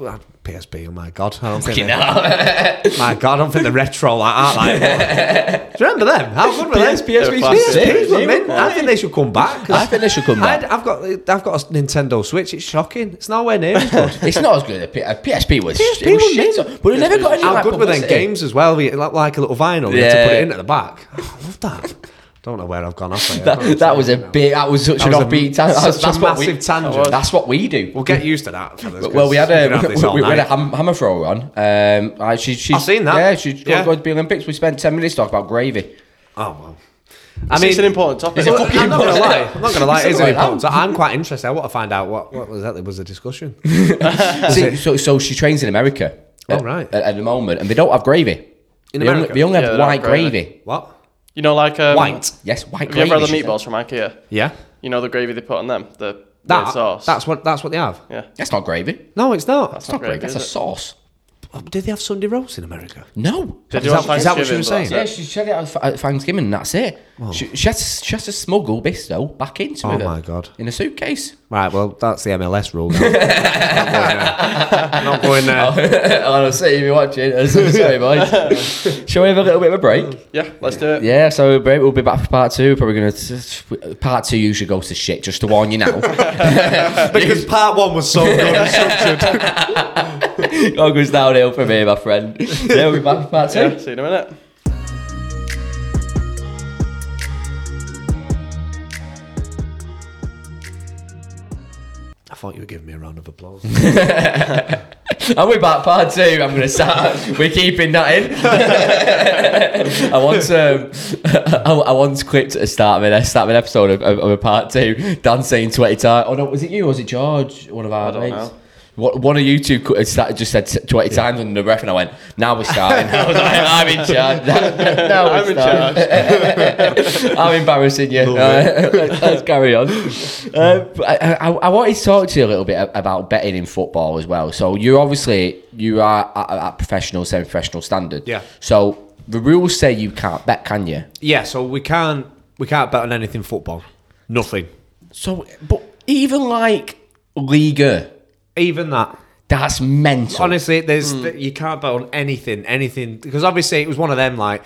P S P, oh my god! I don't think. They, my god, I don't think the retro like that. Like, do you remember them? How good were they? P S P, P S P, I think they should come back. I think they should come back. I'd, I've got, I've got a Nintendo Switch. It's shocking. It's nowhere near as good. It's not as good. A P S P was, P S P it was, was shit. Up, but it never got any. How good were them games as well? Like a little vinyl yeah. to put it in at the back. Oh, I love that. Don't know where I've gone off. Like, that that was a bit. That was such an offbeat tangent. That's, that's a massive we, tangent. That's what we do. We'll get used to that. Well, we had a we, we, we had a ham, hammer throw on. Um, I, she, she's, I've seen that. Yeah, she's yeah. going to the Olympics. We spent ten minutes talking about gravy. Oh well. I mean, it's an important topic. It's a fucking I'm not going to lie. I'm not going to lie. It's an important topic. I'm quite interested. I want to find out what what exactly was the discussion. See, so, so she trains in America. Oh at, right. At, at the moment, and they don't have gravy. In America, they only have white gravy. What? You know, like um, white. Yes, white. Have you ever had the meatballs from IKEA? Yeah. You know the gravy they put on them, the that, red sauce. That's what. That's what they have. Yeah. That's not gravy. No, it's not. That's, that's not gravy. gravy. That's a sauce. Did they have Sunday roast in America? No. Did is, that, is that what she was saying? Yeah, she said it at Thanksgiving, and that's it. Oh. She, she, had to, she had to smuggle this, though, back into oh it. Oh, my God. In a suitcase. Right, well, that's the M L S rule. Not going there. I'm not going there. Oh, I'll see if you're watching. Sorry, boys. Shall we have a little bit of a break? Yeah, let's do it. Yeah, so break. We'll be back for part two. Probably going to... Part two usually goes to shit, just to warn you now. Because part one was so good and structured. It all goes downhill for me, my friend. Yeah, we'll be back for part two. Yeah, see you in a minute. I thought you were giving me a round of applause. And we're back, part two. I'm going to start. We're keeping that in. I once, um, I, I once clipped at the start of an, start of an episode of, of, of a part two. Dan saying twenty times. Oh no, was it you? Or was it George? One of our I don't mates? Know. One of you two just said twenty yeah. times under the ref, and I went, now we're starting. I was like, I'm in charge. Now we're I'm starting. In charge. I'm embarrassing you. Right, let's, let's carry on. Uh, I, I, I wanted to talk to you a little bit about betting in football as well. So you're obviously, you are at, at professional, semi-professional standard. Yeah. So the rules say you can't bet, can you? Yeah, so we can't, we can't bet on anything football. Nothing. So, but even like Liga... Even that. That's mental. Honestly, there's mm. you can't bet on anything, anything. Because obviously it was one of them, like,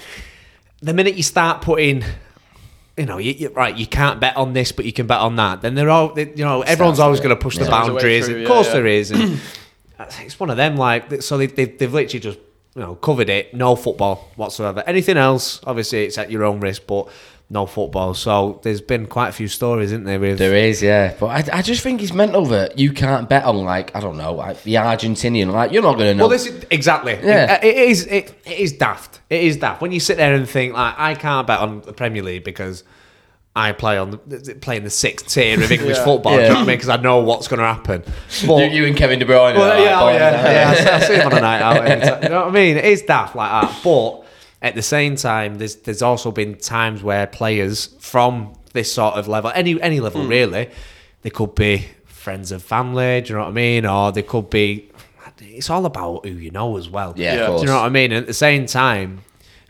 the minute you start putting, you know, you, you, right, you can't bet on this, but you can bet on that. Then they're all, they, you know, everyone's always going to push yeah. the boundaries. Through, of course yeah, yeah. there is. And it's one of them, like, so they, they, they've literally just, you know, covered it. No football whatsoever. Anything else, obviously, it's at your own risk. But no football. So there's been quite a few stories, isn't there? With there is, yeah. But I, I just think it's mental that you can't bet on, like, I don't know, like the Argentinian. Like, you're not going to know. Well, this is, exactly. Yeah. It, it is. It, it is daft. It is daft when you sit there and think, like, I can't bet on the Premier League because I play on the, playing the sixth tier of English yeah. football, yeah. do you know what I mean? Because I know what's going to happen. But, you, you and Kevin De Bruyne. Well, yeah, oh, yeah, yeah. I see him on a night out. Anytime, you know what I mean? It is daft like that. But at the same time, there's there's also been times where players from this sort of level, any any level mm. really, they could be friends and family. Do you know what I mean? Or they could be. It's all about who you know as well. Yeah, yeah. Of course. Do you know what I mean? And at the same time.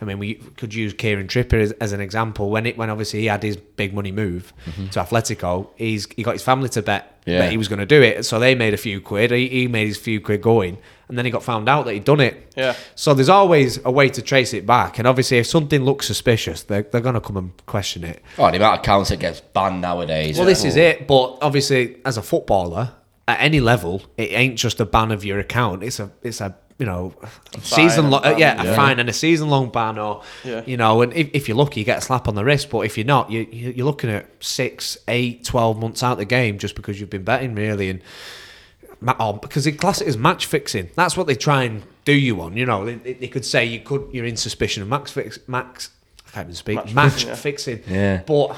I mean, we could use Kieran Trippier as, as an example. When it when obviously he had his big money move mm-hmm. to Atletico, he's he got his family to bet yeah. that he was going to do it. So they made a few quid. He, he made his few quid going, and then he got found out that he'd done it. Yeah. So there's always a way to trace it back. And obviously, if something looks suspicious, they're they're going to come and question it. Oh, the amount of accounts that gets banned nowadays. Well, yeah. this is it. But obviously, as a footballer at any level, it ain't just a ban of your account. It's a it's a you know, a season long, uh, yeah, yeah, a fine and a season-long ban, or yeah. you know, and if, if you're lucky, you get a slap on the wrist. But if you're not, you, you're looking at six, eight, twelve months out of the game just because you've been betting, really, and oh, because they class it as match fixing. That's what they try and do you on. You know, they, they could say you could you're in suspicion of match fix, max. I can't even speak match, match fixing. Yeah. fixing. Yeah, but.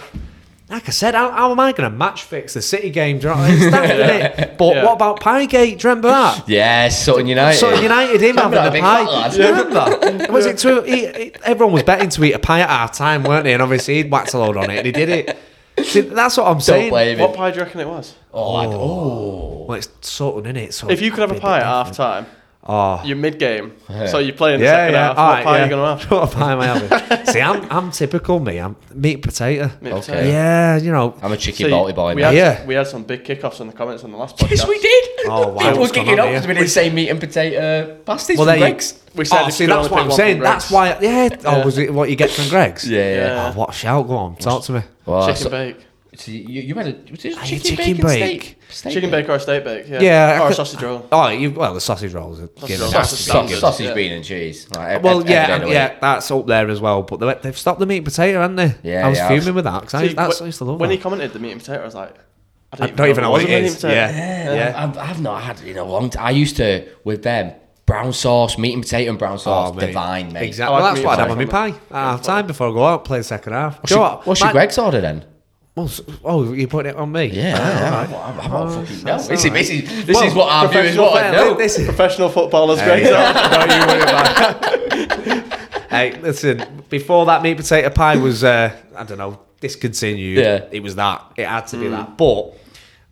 Like I said, how, how am I going to match fix the City game? Do you know what I mean? That, it? But yeah. what about Piegate? Do you remember that? Yeah, Sutton United. Sutton United, him having a pie. Do you remember? Was it to, he, he, everyone was betting to eat a pie at half time, weren't they? And obviously he'd whacked a load on it and he did it. See, that's what I'm Don't saying. Blame what him. Pie do you reckon it was? Oh, oh. oh. Well, it's Sutton, isn't it? So if you could have a pie at half time. Oh. You're mid-game, yeah. so you play in the yeah, second yeah. half. All what right, pie yeah. are you going to have? What pie am I having? See, I'm I'm typical me. I'm meat and potato. Meat okay. potato. Yeah, you know. I'm a cheeky balty boy. We had, yeah. we had some big kickoffs in the comments on the last podcast. Yes, we did. Oh, wow. People were kicking up because we didn't say meat and potato pasties well, from Greggs. We said oh, see, that's what I'm saying. That's why, I, yeah. Oh, yeah. was it what you get from Greggs? yeah, yeah. Oh, what a shout. Go on, talk to me. Wow. Chicken bake. So you, you had a chicken, chicken bake, bake. Steak? Steak chicken bake, bake or a steak bake, yeah, yeah or a sausage roll. Oh, you, well, the sausage rolls are sausage, roll. sausage, sausage, sausage yeah. bean and cheese. Like, well, every, yeah, every yeah, that's up there as well. But they, they've stopped the meat and potato, haven't they? Yeah, I was yeah, fuming I was, with that because I, that's what I used to love. When that. He commented the meat and potato, I was like, I don't, I don't even know, know what it, it is. Yeah, yeah. yeah. I've, I've not had it in a long time. I used to with them. Brown sauce, meat and potato and brown sauce, oh, divine, mate. Exactly. Well, that's what I'd have on my pie at half time before I go out play the second half. What's your Greg's order then? Well, oh, you put it on me? Yeah. I don't know. This is what our viewers want to know. This is professional footballers, hey. Greg. Don't you worry about it. Hey, listen, before that meat potato pie was, uh, I don't know, discontinued, yeah. it was that. It had to be mm. that. But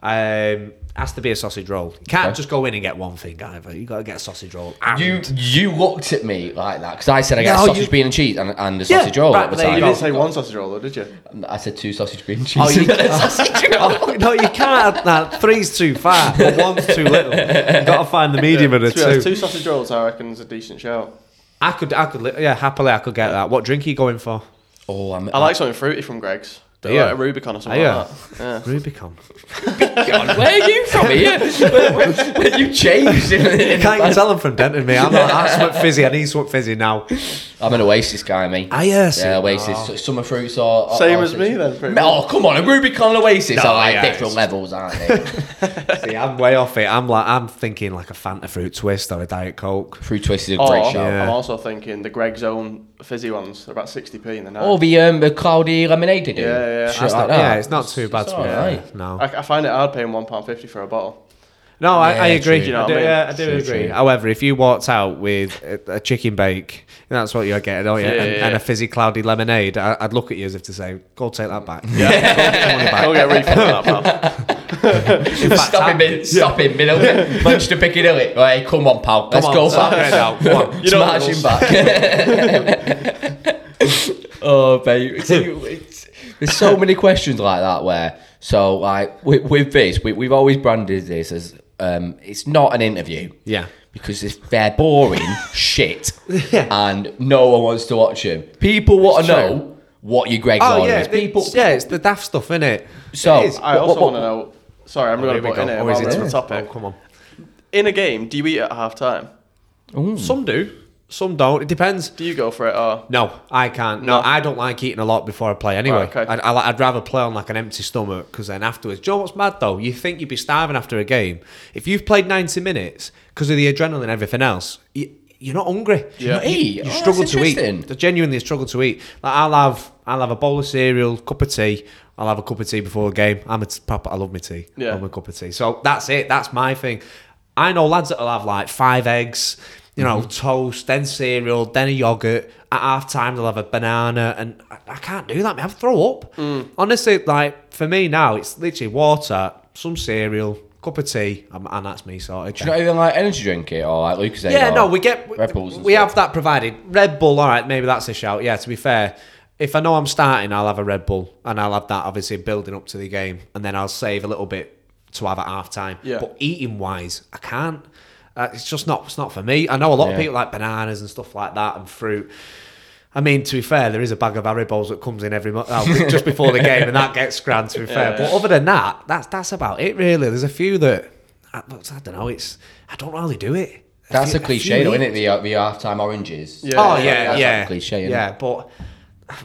um, it has to be a sausage roll. You can't okay. just go in and get one thing either. You've got to get a sausage roll. And you you looked at me like that because I said I no, get a sausage, you... bean and cheese and, and a sausage yeah, roll. Right, at the time. You didn't say one sausage roll, though, did you? I said two sausage, bean and cheese. Oh, you got a sausage roll? No, you can't. Nah, three's too far, but one's too little. You've got to find the medium of the two. Two sausage rolls, I reckon, is a decent shout. I could, I could, yeah, happily I could get that. What drink are you going for? Oh, I'm, I like I'm... something fruity from Greg's. Yeah, like a Rubicon or something yeah. like that. Yeah. Rubicon. Rubicon. Where are you from here? Where, where, where you changed? In, in Can't you tell them from Denton, me? I'm not. I'm swip fizzy. I need swip fizzy now. I'm an Oasis guy, me. Ah, yes. Yeah, Oasis. Oh. Summer fruits or, or same or as me then. Pretty oh, come on, a Rubicon and Oasis no, are like yeah, different it's... levels, aren't they? See, I'm way off it. I'm like, I'm thinking like a Fanta fruit twist or a Diet Coke. Fruit twist is a or, great show. Yeah. I'm also thinking the Greg's own fizzy ones. They're about sixty p in the night. Oh, the um, the Cloudy Lemonade, did you? Yeah. Yeah, yeah. Not, yeah, it's not too it's bad to be right. No, I, I find it hard paying one pound fifty for a bottle. No, I, yeah, I agree. You know I do, I mean? Yeah, I do true, agree. True. However, if you walked out with a, a chicken bake, that's what you're getting, don't you? Yeah, and, yeah. and a fizzy cloudy lemonade, I, I'd look at you as if to say, "Go take that back." Yeah, go get refunded that, pal. Stop him, in, stop him, middle. Managed to pick it up. Hey, come on, pal. Let's go back. It's marching back. Oh, babe. There's so many questions like that where, so like with, with this, we, we've always branded this as um, it's not an interview. Yeah. Because it's, they're boring shit yeah. and no one wants to watch them. People want to know what your Greg's order oh, yeah, is. People, it's, yeah, it's the daft stuff, isn't it? So it is. I also want to know, sorry, I'm going to put in it. Always into the topic. Oh, come on. In a game, do you eat at half time? Ooh. Some do. Some don't. It depends. Do you go for it? Or? No, I can't. No. no, I don't like eating a lot before I play anyway. Oh, okay. I'd, I'd rather play on like an empty stomach because then afterwards... Joe, what's mad though? You think you'd be starving after a game. If you've played ninety minutes because of the adrenaline and everything else, you, you're not hungry. Yeah. You not eat. You, you oh, struggle to eat. I genuinely struggle to eat. Like I'll have, I'll have a bowl of cereal, cup of tea. I'll have a cup of tea before a game. I'm a t- papa. I love my tea. Yeah. I love my cup of tea. So that's it. That's my thing. I know lads that'll have like five eggs... You know, mm-hmm. toast, then cereal, then a yogurt. At half time, they'll have a banana, and I, I can't do that. Man. I'll throw up. Mm. Honestly, like for me now, it's literally water, some cereal, cup of tea, and, and that's me sorted. Do you not even like energy drink it or like Lucasade? Yeah, no, we get Red Bulls. We have that provided. Red Bull, all right, maybe that's a shout. Yeah, to be fair, if I know I'm starting, I'll have a Red Bull, and I'll have that obviously building up to the game, and then I'll save a little bit to have at half time. Yeah. But eating wise, I can't. Uh, it's just not it's not for me. I know a lot yeah. of people like bananas and stuff like that and fruit. I mean, to be fair, there is a bag of Haribo's that comes in every month oh, just before the game, and that gets grand, to be fair. Yeah. But other than that, that's that's about it, really. There's a few that, I, I don't know, it's I don't really do it. A that's few, a cliche, though, isn't it? The, the half-time oranges. Yeah. Oh, yeah, yeah. That's yeah. Like a cliche, isn't yeah, it? But,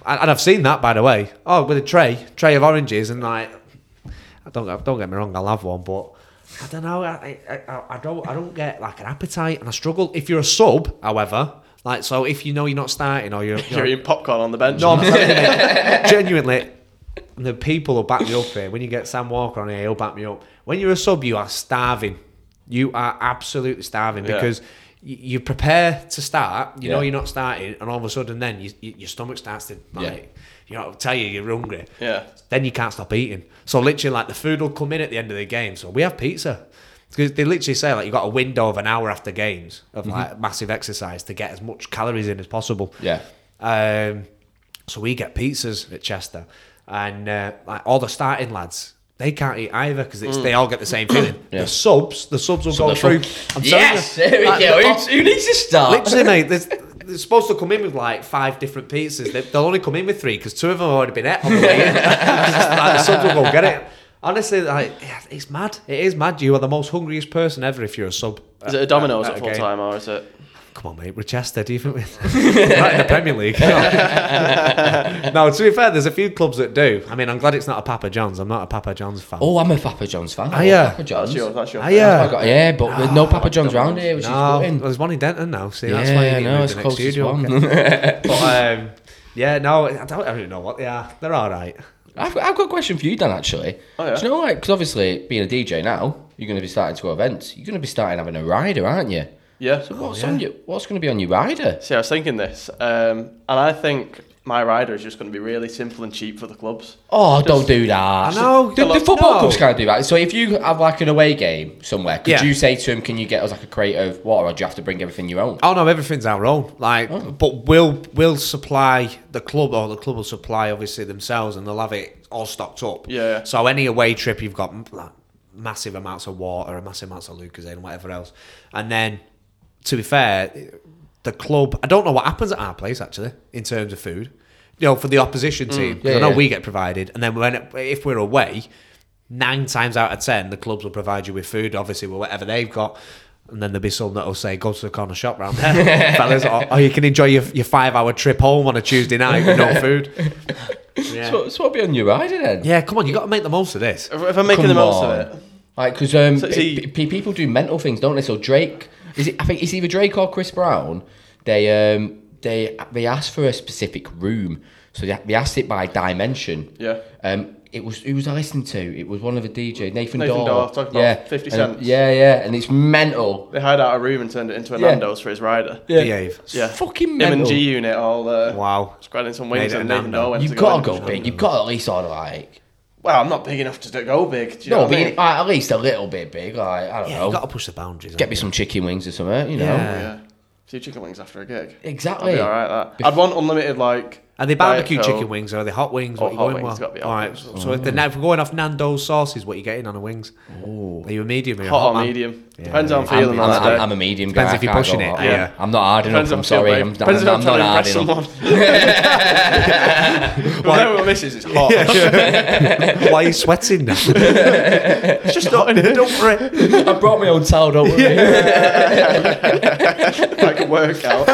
and I've seen that, by the way. Oh, with a tray, tray of oranges, and like, I don't, don't get me wrong, I'll have one, but... I don't know. I, I I don't I don't get like an appetite, and I struggle. If you're a sub, however, like so, if you know you're not starting or you're you're, you're eating popcorn on the bench. No, I'm sorry, genuinely, the people will back me up here. When you get Sam Walker on here, he'll back me up. When you're a sub, you are starving. You are absolutely starving yeah. because you, you prepare to start. You yeah. know you're not starting, and all of a sudden, then you, you, your stomach starts to like. Yeah. You know, I'll tell you, you're hungry. Yeah. Then you can't stop eating. So literally, like, the food will come in at the end of the game. So we have pizza. Because they literally say, like, you've got a window of an hour after games of, mm-hmm. like, massive exercise to get as much calories in as possible. Yeah. Um, so we get pizzas at Chester. And, uh, like, all the starting lads, they can't eat either because mm. they all get the same feeling. Yeah. The subs, the subs will so go through. I'm yes! You, there we like, go. The, Who needs to start? Literally, mate, there's... They're supposed to come in with like five different pizzas. They'll only come in with three because two of them have already been ate on the way in. Like, the subs will go get it. Honestly, like it's mad. It is mad. You are the most hungriest person ever if you're a sub. Is it a Domino's at, at, at full time or is it? Come on, mate. We're Chester. Do you think we're not in the Premier League? No. No, to be fair, there's a few clubs that do. I mean, I'm glad it's not a Papa John's. I'm not a Papa John's fan. Oh, I'm a Papa John's fan. I yeah. Papa John's. That's your, that's your yeah. I got, yeah, but there's no Papa John's round here, which no. is well, there's one in Denton now. See, yeah, that's why you need no, to move the next studio. Okay. But, um, yeah, no, I don't really know what they are. They're all right. I've got, I've got a question for you, Dan, actually. Oh, yeah. Do you know, like, because obviously, being a D J now, you're going to be starting to go events. You're going to be starting having a rider, aren't you? Yeah. So what's oh, yeah. on you? What's going to be on your rider? See, I was thinking this, um, and I think my rider is just going to be really simple and cheap for the clubs. Oh, just, don't do that! I know. The, the football no. clubs can't do that. So if you have like an away game somewhere, could yeah. you say to him, "Can you get us like a crate of water?" Or do you have to bring everything you own? Oh no, everything's our own. Like, oh. but we'll we'll supply the club, or the club will supply obviously themselves, and they'll have it all stocked up. Yeah. So any away trip, you've got like, massive amounts of water, massive amounts of Lucasade, and whatever else, and then. To be fair, the club... I don't know what happens at our place, actually, in terms of food. You know, for the opposition team. Mm, yeah, I know yeah. we get provided. And then when it, if we're away, nine times out of ten, the clubs will provide you with food, obviously, with whatever they've got. And then there'll be some that will say, go to the corner shop round there, fellas. Or, or you can enjoy your, your five-hour trip home on a Tuesday night with no food. Yeah. So, so I'll be on your rider then. Yeah, come on, you got to make the most of this. If I'm making come the most on. Of it. Like, because um, so, p- p- people do mental things, don't they? So Drake... Is it, I think it's either Drake or Chris Brown. They um they they asked for a specific room, so they, they asked it by dimension. Yeah. Um, it was who was I listening to? It was one of the D Js, Nathan, Nathan Dorr. Dorr yeah. About Fifty Cent. Yeah, yeah, and it's mental. They hired out a room and turned it into a yeah. Nando's for his rider. Yeah. Behave. Yeah. It's fucking mental. Him and G Unit all. Uh, wow. Spreading some wings and Nathan Dorr went You've to got go to go big. You've got to at least order like. Well, I'm not big enough to go big. Do you no, know what I mean? It, at least a little bit big. Like, I don't yeah, know. You've got to push the boundaries. Get me you? some chicken wings or something, you know. Yeah. yeah. A few chicken wings after a gig. Exactly. That'd be all right, that. Bef- I'd want unlimited, like... Are they barbecue Diet chicken Coke. Wings, or are they hot wings? Oh, what are you hot going wings, with? Got to be hot all right. Wings. So, so if, now, if we're going off Nando's sauces, what are you getting on the wings? Ooh. Are you a medium? Or hot, hot or man? Medium? Yeah. Depends on feeling. I'm, I'm, I'm, I'm a medium depends guy. Depends if you're pushing it. Hot, yeah. Yeah. I'm not hard enough. I'm sorry. I'm, depends I'm, I'm, I'm not hard enough. Whatever what misses, it's hot. Yeah, sure. Why are you sweating now? It's just not in it. Don't worry. I brought my own towel. Don't worry. I can work out.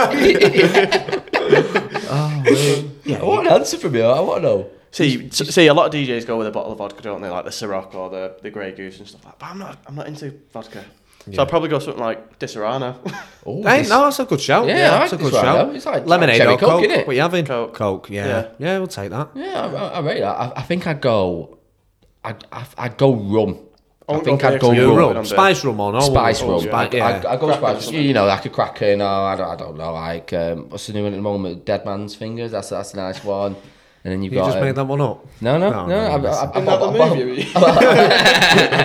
Oh, really? Yeah, I want an answer from you. I want to know. See, see, a lot of D Js go with a bottle of vodka, don't they? Like the Ciroc or the, the Grey Goose and stuff like that. But I'm not, I'm not into vodka. Yeah. So I'll probably go something like Disaronno. Oh, hey, this... no, that's a good shout. Yeah, yeah that's like a good shout. It's like lemonade or Coke, Coke, isn't it? What are you having? Coke. Coke, yeah. Yeah, yeah we'll take that. Yeah, I, I rate that. I, I think I'd go, I'd, I'd go rum. I think I'd go rum. rum. Spice rum or no? Spice rum. Yeah. I'd, yeah. I'd, I'd go Kraken, spice You know, like a Kraken or I don't, I don't know, like, um, what's the new one at the moment? Dead Man's Fingers, that's that's a nice one. And then you've you got... You just um, made that one up? No, no, no. no, no I, I,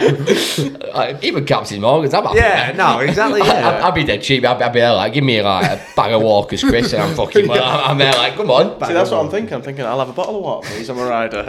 I, I, I, even Captain Morgan's, I'm happy. Yeah, no, exactly. Yeah. I'd be dead cheap. I'd be there like, give me like a bag of Walker's, Chris, and I'm fucking... yeah. I'm there like, come on. See, that's what I'm thinking. I'm thinking, I'll have a bottle of water, please. I'm a rider.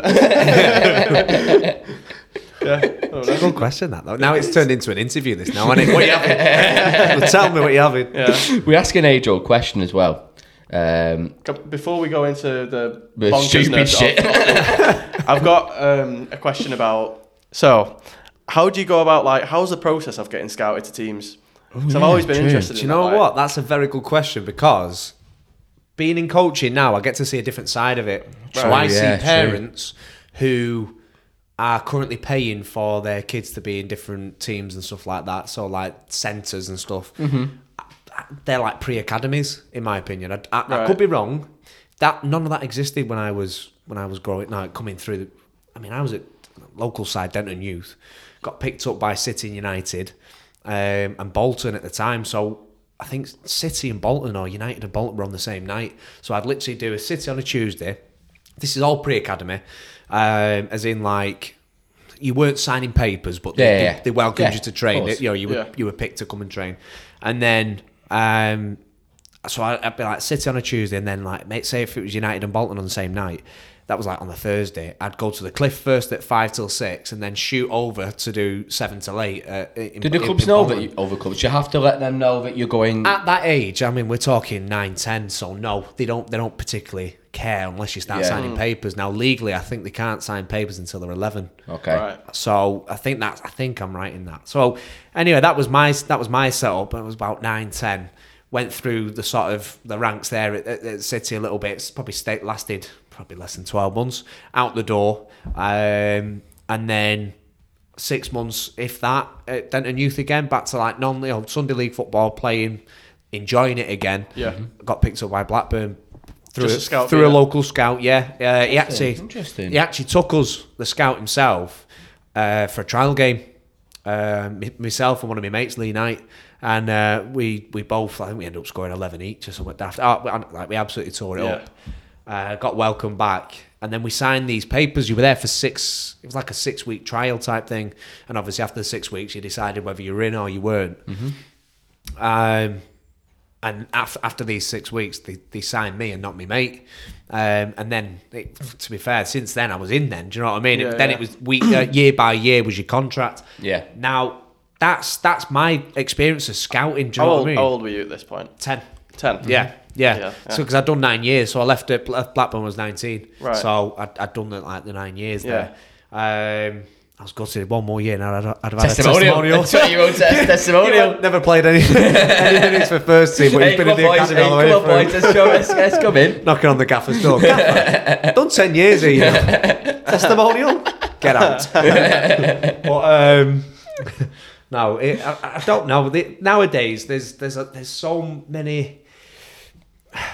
Yeah, it's a good question that though. Now it's turned into an interview this now, hasn't it? What are you having? Well, tell me what you're having. Yeah. We ask an age-old question as well. Um, Before we go into the, the stupid shit, of, I've got um, a question about. So, how do you go about like? How's the process of getting scouted to teams? Because I've yeah, always been true. interested. Do in you know that, what? Like, that's a very good question because being in coaching now, I get to see a different side of it. True, so I yeah, see parents true. who. are currently paying for their kids to be in different teams and stuff like that. So like centres and stuff, mm-hmm. they're like pre-academies, in my opinion. I, I, right. I could be wrong. That none of that existed when I was when I was growing. Now coming through, the, I mean, I was at local side Denton Youth, got picked up by City and United um, and Bolton at the time. So I think City and Bolton or United and Bolton were on the same night. So I'd literally do a City on a Tuesday. This is all pre-academy. Um, as in, like, you weren't signing papers, but they, yeah, yeah. they, they welcomed yeah, you to train. They, you know, you were yeah. you were picked to come and train, and then um, so I, I'd be like City on a Tuesday, and then like mate, say if it was United and Bolton on the same night, that was like on the Thursday. I'd go to the Cliff first at five till six, and then shoot over to do seven till eight. Uh, in, Do the clubs in, in know Bolton. that you over clubs? You have to let them know that you're going at that age. I mean, we're talking nine, ten, so no, they don't they don't particularly. care unless you start yeah. signing papers. Now legally I think they can't sign papers until they're eleven. Okay. Right. So I think that's I think I'm right in that. So anyway, that was my that was my setup. I was about nine, ten. Went through the sort of the ranks there at, at, at City a little bit. It's probably stayed lasted probably less than twelve months. Out the door. Um and then six months, if that, at Denton Youth again, back to like non you know, Sunday league football, playing, enjoying it again. Yeah. Got picked up by Blackburn. Through, Just a, scout, through yeah. a local scout, yeah. Uh, he actually, Interesting. he actually took us, the scout himself, uh, for a trial game. Uh, myself and one of my mates, Lee Knight, and uh, we we both, I think we ended up scoring eleven each or something daft. Oh, we, like we absolutely tore it yeah. up. Uh, got welcomed back, and then we signed these papers. You were there for six. It was like a six-week trial type thing, and obviously after the six weeks, you decided whether you were in or you weren't. Mm-hmm. Um. And after, after these six weeks, they, they signed me and not me mate. Um, and then, it, to be fair, since then I was in. Then do you know what I mean? Yeah, it, then yeah. it was week uh, year by year was your contract. Yeah. Now that's that's my experience of scouting. Do you how know old, what I mean? How old were you at this point? Ten. Ten. Mm-hmm. Yeah. Yeah. yeah. So because I'd done nine years, so I left at Blackburn was nineteen. Right. So I'd, I'd done like the nine years yeah. there. Um, I was gutted. One more year now, I'd, I'd have had testimonial. a testimonial. twenty-year-old test, testimonial. Never played any, any minutes for first team, but hey, he's been in the boys, academy all the way through. Come on, boys, let's come in. Knocking on the gaffer's door. Gaffer, done ten years here. Testimonial? Get out. But, um, no, it, I, I don't know. The, nowadays, there's there's a, there's so many...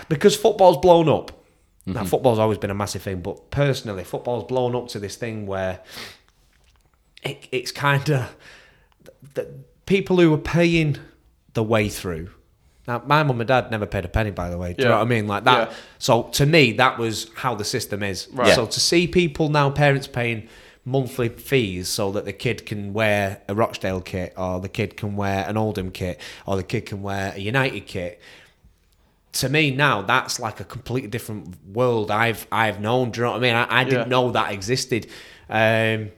Because football's blown up. Mm-hmm. Now, football's always been a massive thing, but personally, football's blown up to this thing where... It, it's kind of the people who are paying the way through. Now, my mum and dad never paid a penny, by the way. Do yeah. you know what I mean? Like that. Yeah. So to me, that was how the system is. Right. Yeah. So to see people now, parents paying monthly fees so that the kid can wear a Rochdale kit, or the kid can wear an Oldham kit, or the kid can wear a United kit. to me now, that's like a completely different world I've I've known. Do you know what I mean? I, I didn't yeah. know that existed. Um,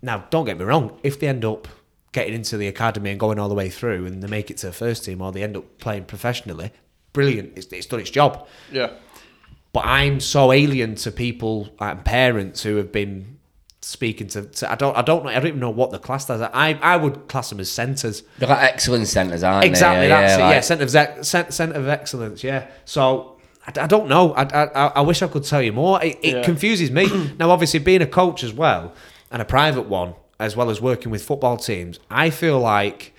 now, don't get me wrong. If they end up getting into the academy and going all the way through, and they make it to the first team, or they end up playing professionally, brilliant. It's, it's done its job. Yeah. But I'm so alien to people and parents who have been speaking to, to I don't I don't know I don't even know what the class does. I I would class them as centres. They're like excellent centres, aren't exactly, they? Exactly, yeah, that's yeah, it. Like... Yeah, centre of ex- centre of excellence. Yeah. So I, I don't know. I, I I wish I could tell you more. It, it yeah. confuses me. Now, obviously, being a coach as well and a private one, as well as working with football teams, I feel like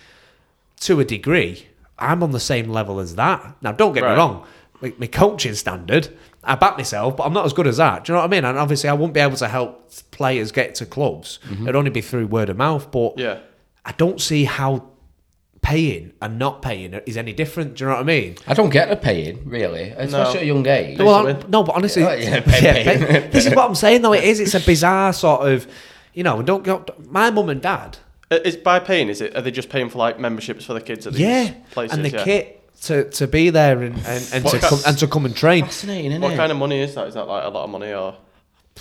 to a degree I'm on the same level as that. Now, don't get right. me wrong. My, my coaching standard. I back myself, but I'm not as good as that. Do you know what I mean? And obviously, I wouldn't be able to help players get to clubs. Mm-hmm. It'd only be through word of mouth. But yeah. I don't see how paying and not paying is any different. Do you know what I mean? I don't get the paying, really, especially no. at a young age. Well, I, no, but honestly, yeah, yeah, pay, yeah, pay. This is what I'm saying, though. It is. It's a bizarre sort of, you know, don't go. My mum and dad. It's by paying, is it? Are they just paying for like memberships for the kids at these yeah. places? And the yeah. kit. To, to be there and, and, and to come and to come and train. Fascinating, isn't it? What kind of money is that? Is that like a lot of money, or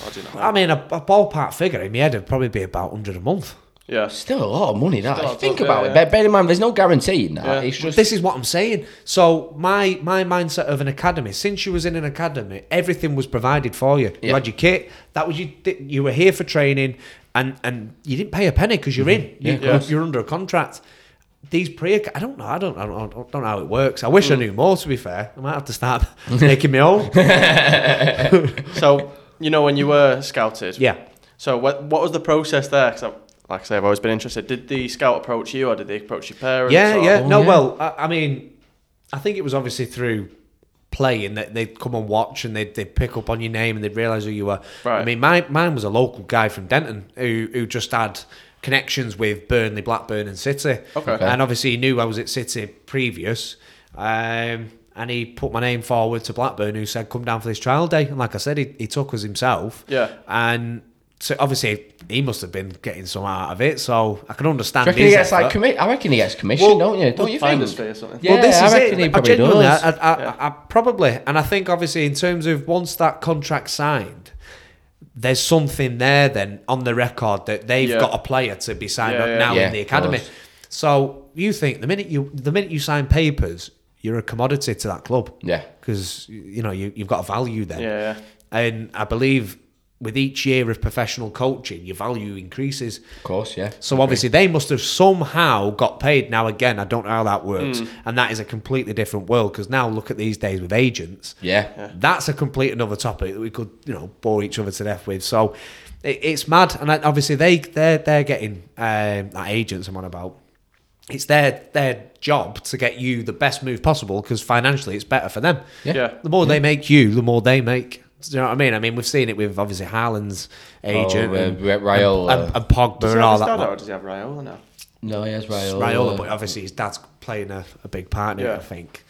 I don't know? I mean, a, a ballpark figure in my head would probably be about hundred a month. Yeah, still a lot of money. That if you think about it. Bear in mind, there's no guarantee in that. Yeah. It's just... This is what I'm saying. So my my mindset of an academy. Since you was in an academy, everything was provided for you. Yeah. You had your kit. That was you. You were here for training, and, and you didn't pay a penny because you're in. Yeah. You, yeah. You're under a contract. These pre, I don't know, I don't, I don't, I don't know how it works. I wish mm. I knew more. To be fair, I might have to start making my own. So you know, when you were scouted, yeah. So what, what was the process there? Because like I say, I've always been interested. Did the scout approach you, or did they approach your parents? Yeah, or? yeah. Oh, no, yeah. well, I, I mean, I think it was obviously through playing that they'd come and watch, and they'd, they'd pick up on your name, and they'd realise who you were. Right. I mean, my mine was a local guy from Denton who who just had connections with Burnley, Blackburn and City. Okay. And obviously he knew I was at City previous. Um, and he put my name forward to Blackburn, who said, come down for this trial day. And like I said, he, he took us himself. Yeah. And so obviously he must have been getting some out of it. So I can understand. Do you reckon he gets, like, commi- I reckon he gets commissioned, well, don't you? Don't you think? Or something. Yeah, well, this I is reckon it. he probably I genuinely, does. I, I, yeah. I, I probably. And I think obviously in terms of once that contract's signed, there's something there then on the record that they've yeah. got a player to be signed yeah, up yeah, now yeah, in the academy. So you think the minute you the minute you sign papers, you're a commodity to that club. Yeah. Because you know, you, you've got a value then. Yeah, yeah. And I believe with each year of professional coaching, your value increases. Of course, yeah. So obviously they must have somehow got paid. Now again, I don't know how that works. Mm. And that is a completely different world, because now look at these days with agents. Yeah. yeah. That's a complete another topic that we could, you know, bore each other to death with. So it, it's mad. And obviously they, they're, they're getting, um, that agents I'm on about, it's their their job to get you the best move possible, because financially it's better for them. Yeah. yeah. The more yeah. they make you, the more they make. Do you know what I mean? I mean, we've seen it with obviously Haaland's agent, oh, and, Raiola. And, and, and Pogba does he and all that. Dad, or does he have Raiola now? No, he has Raiola. Raiola, but obviously his dad's playing a, a big part in yeah. it, I think.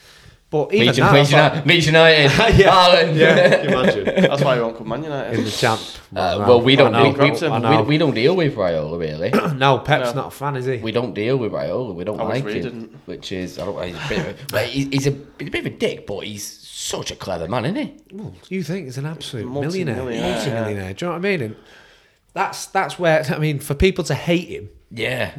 But even that, Leeds United, Haaland. Yeah, can you imagine? That's why he won't come Man United in the champ. Uh, well, we don't. Know, we, we, we don't deal with Raiola, really. No, Pep's no. not a fan, is he? We don't deal with Raiola. We don't I like him. Didn't. Which is, I don't. He's a bit of a, he's, he's, a, he's a bit of a dick, but he's. Such a clever man, isn't he? Well, you think he's an absolute millionaire. Multi-millionaire. Multi-millionaire. Yeah. Do you know what I mean? And that's that's where, I mean, for people to hate him, yeah,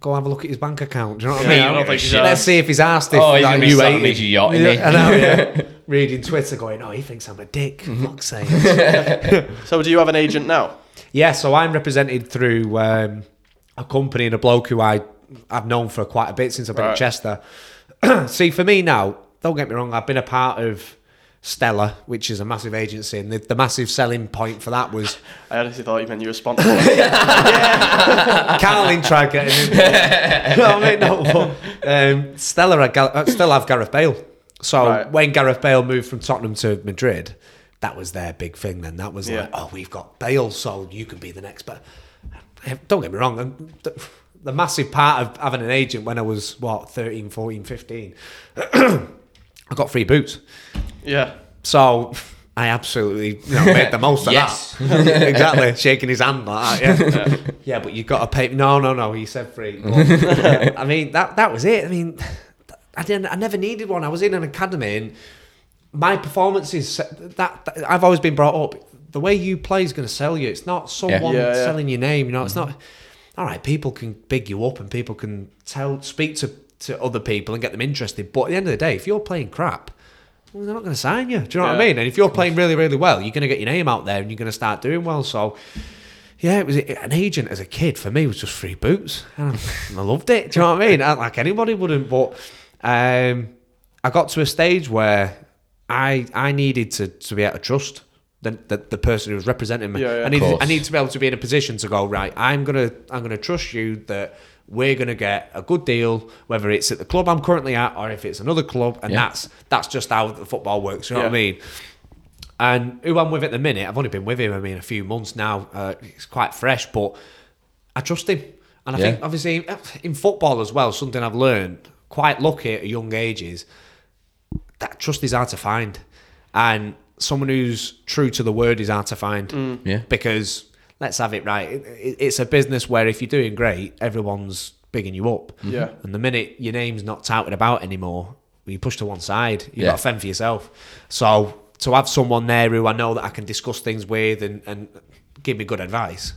go have a look at his bank account. Do you know what yeah, I mean? I don't think so. Let's see if he's asked if oh, he's like, you ate his yacht. I know, yeah. Reading Twitter going, oh, he thinks I'm a dick. Mm-hmm. Fuck's sake. So do you have an agent now? Yeah, so I'm represented through um, a company and a bloke who I, I've known for quite a bit since I've been right. at Chester. See, for me now, don't get me wrong, I've been a part of Stella, which is a massive agency, and the, the massive selling point for that was... I honestly thought you meant you were sponsored. Yeah. Carlin tried getting in. No, I mean, no, but, um, Stella, I gal- still have Gareth Bale. So right. when Gareth Bale moved from Tottenham to Madrid, that was their big thing then. That was yeah. like, oh, we've got Bale, so you can be the next... But don't get me wrong, I'm... the massive part of having an agent when I was, what, thirteen, fourteen, fifteen... I got free boots. Yeah. So I absolutely you know, made the most of yes. that. Exactly. Shaking his hand like that. Yeah. Yeah. yeah, but you got to pay. No, no, no. He said free. But, I mean, that that was it. I mean, I didn't. I never needed one. I was in an academy, and my performances, that, that I've always been brought up, the way you play is going to sell you. It's not someone yeah. Yeah, yeah. selling your name. You know, it's mm-hmm. not. All right, people can big you up and people can tell, speak to, to other people and get them interested. But at the end of the day, if you're playing crap, well, they're not going to sign you. Do you know yeah. what I mean? And if you're playing really, really well, you're going to get your name out there and you're going to start doing well. So, yeah, it was an agent as a kid for me was just free boots, and I loved it. Do you know what I mean? I, like anybody wouldn't, but um, I got to a stage where I I needed to, to be able to trust The, the the person who was representing me. Yeah, yeah, I need I need to be able to be in a position to go, right, I'm gonna I'm gonna trust you that we're gonna get a good deal, whether it's at the club I'm currently at or if it's another club, and yeah. that's that's just how the football works. You know yeah. what I mean? And who I'm with at the minute, I've only been with him, I mean, a few months now. Uh, it's quite fresh, but I trust him, and I yeah. think obviously in football as well, something I've learned quite lucky at a young age is that trust is hard to find, and someone who's true to the word is hard to find. Mm. Yeah. Because let's have it right. It, it, it's a business where if you're doing great, everyone's bigging you up. Mm-hmm. Yeah. And the minute your name's not touted about anymore, you push to one side. You've yeah. got to fend for yourself. So to have someone there who I know that I can discuss things with and, and give me good advice,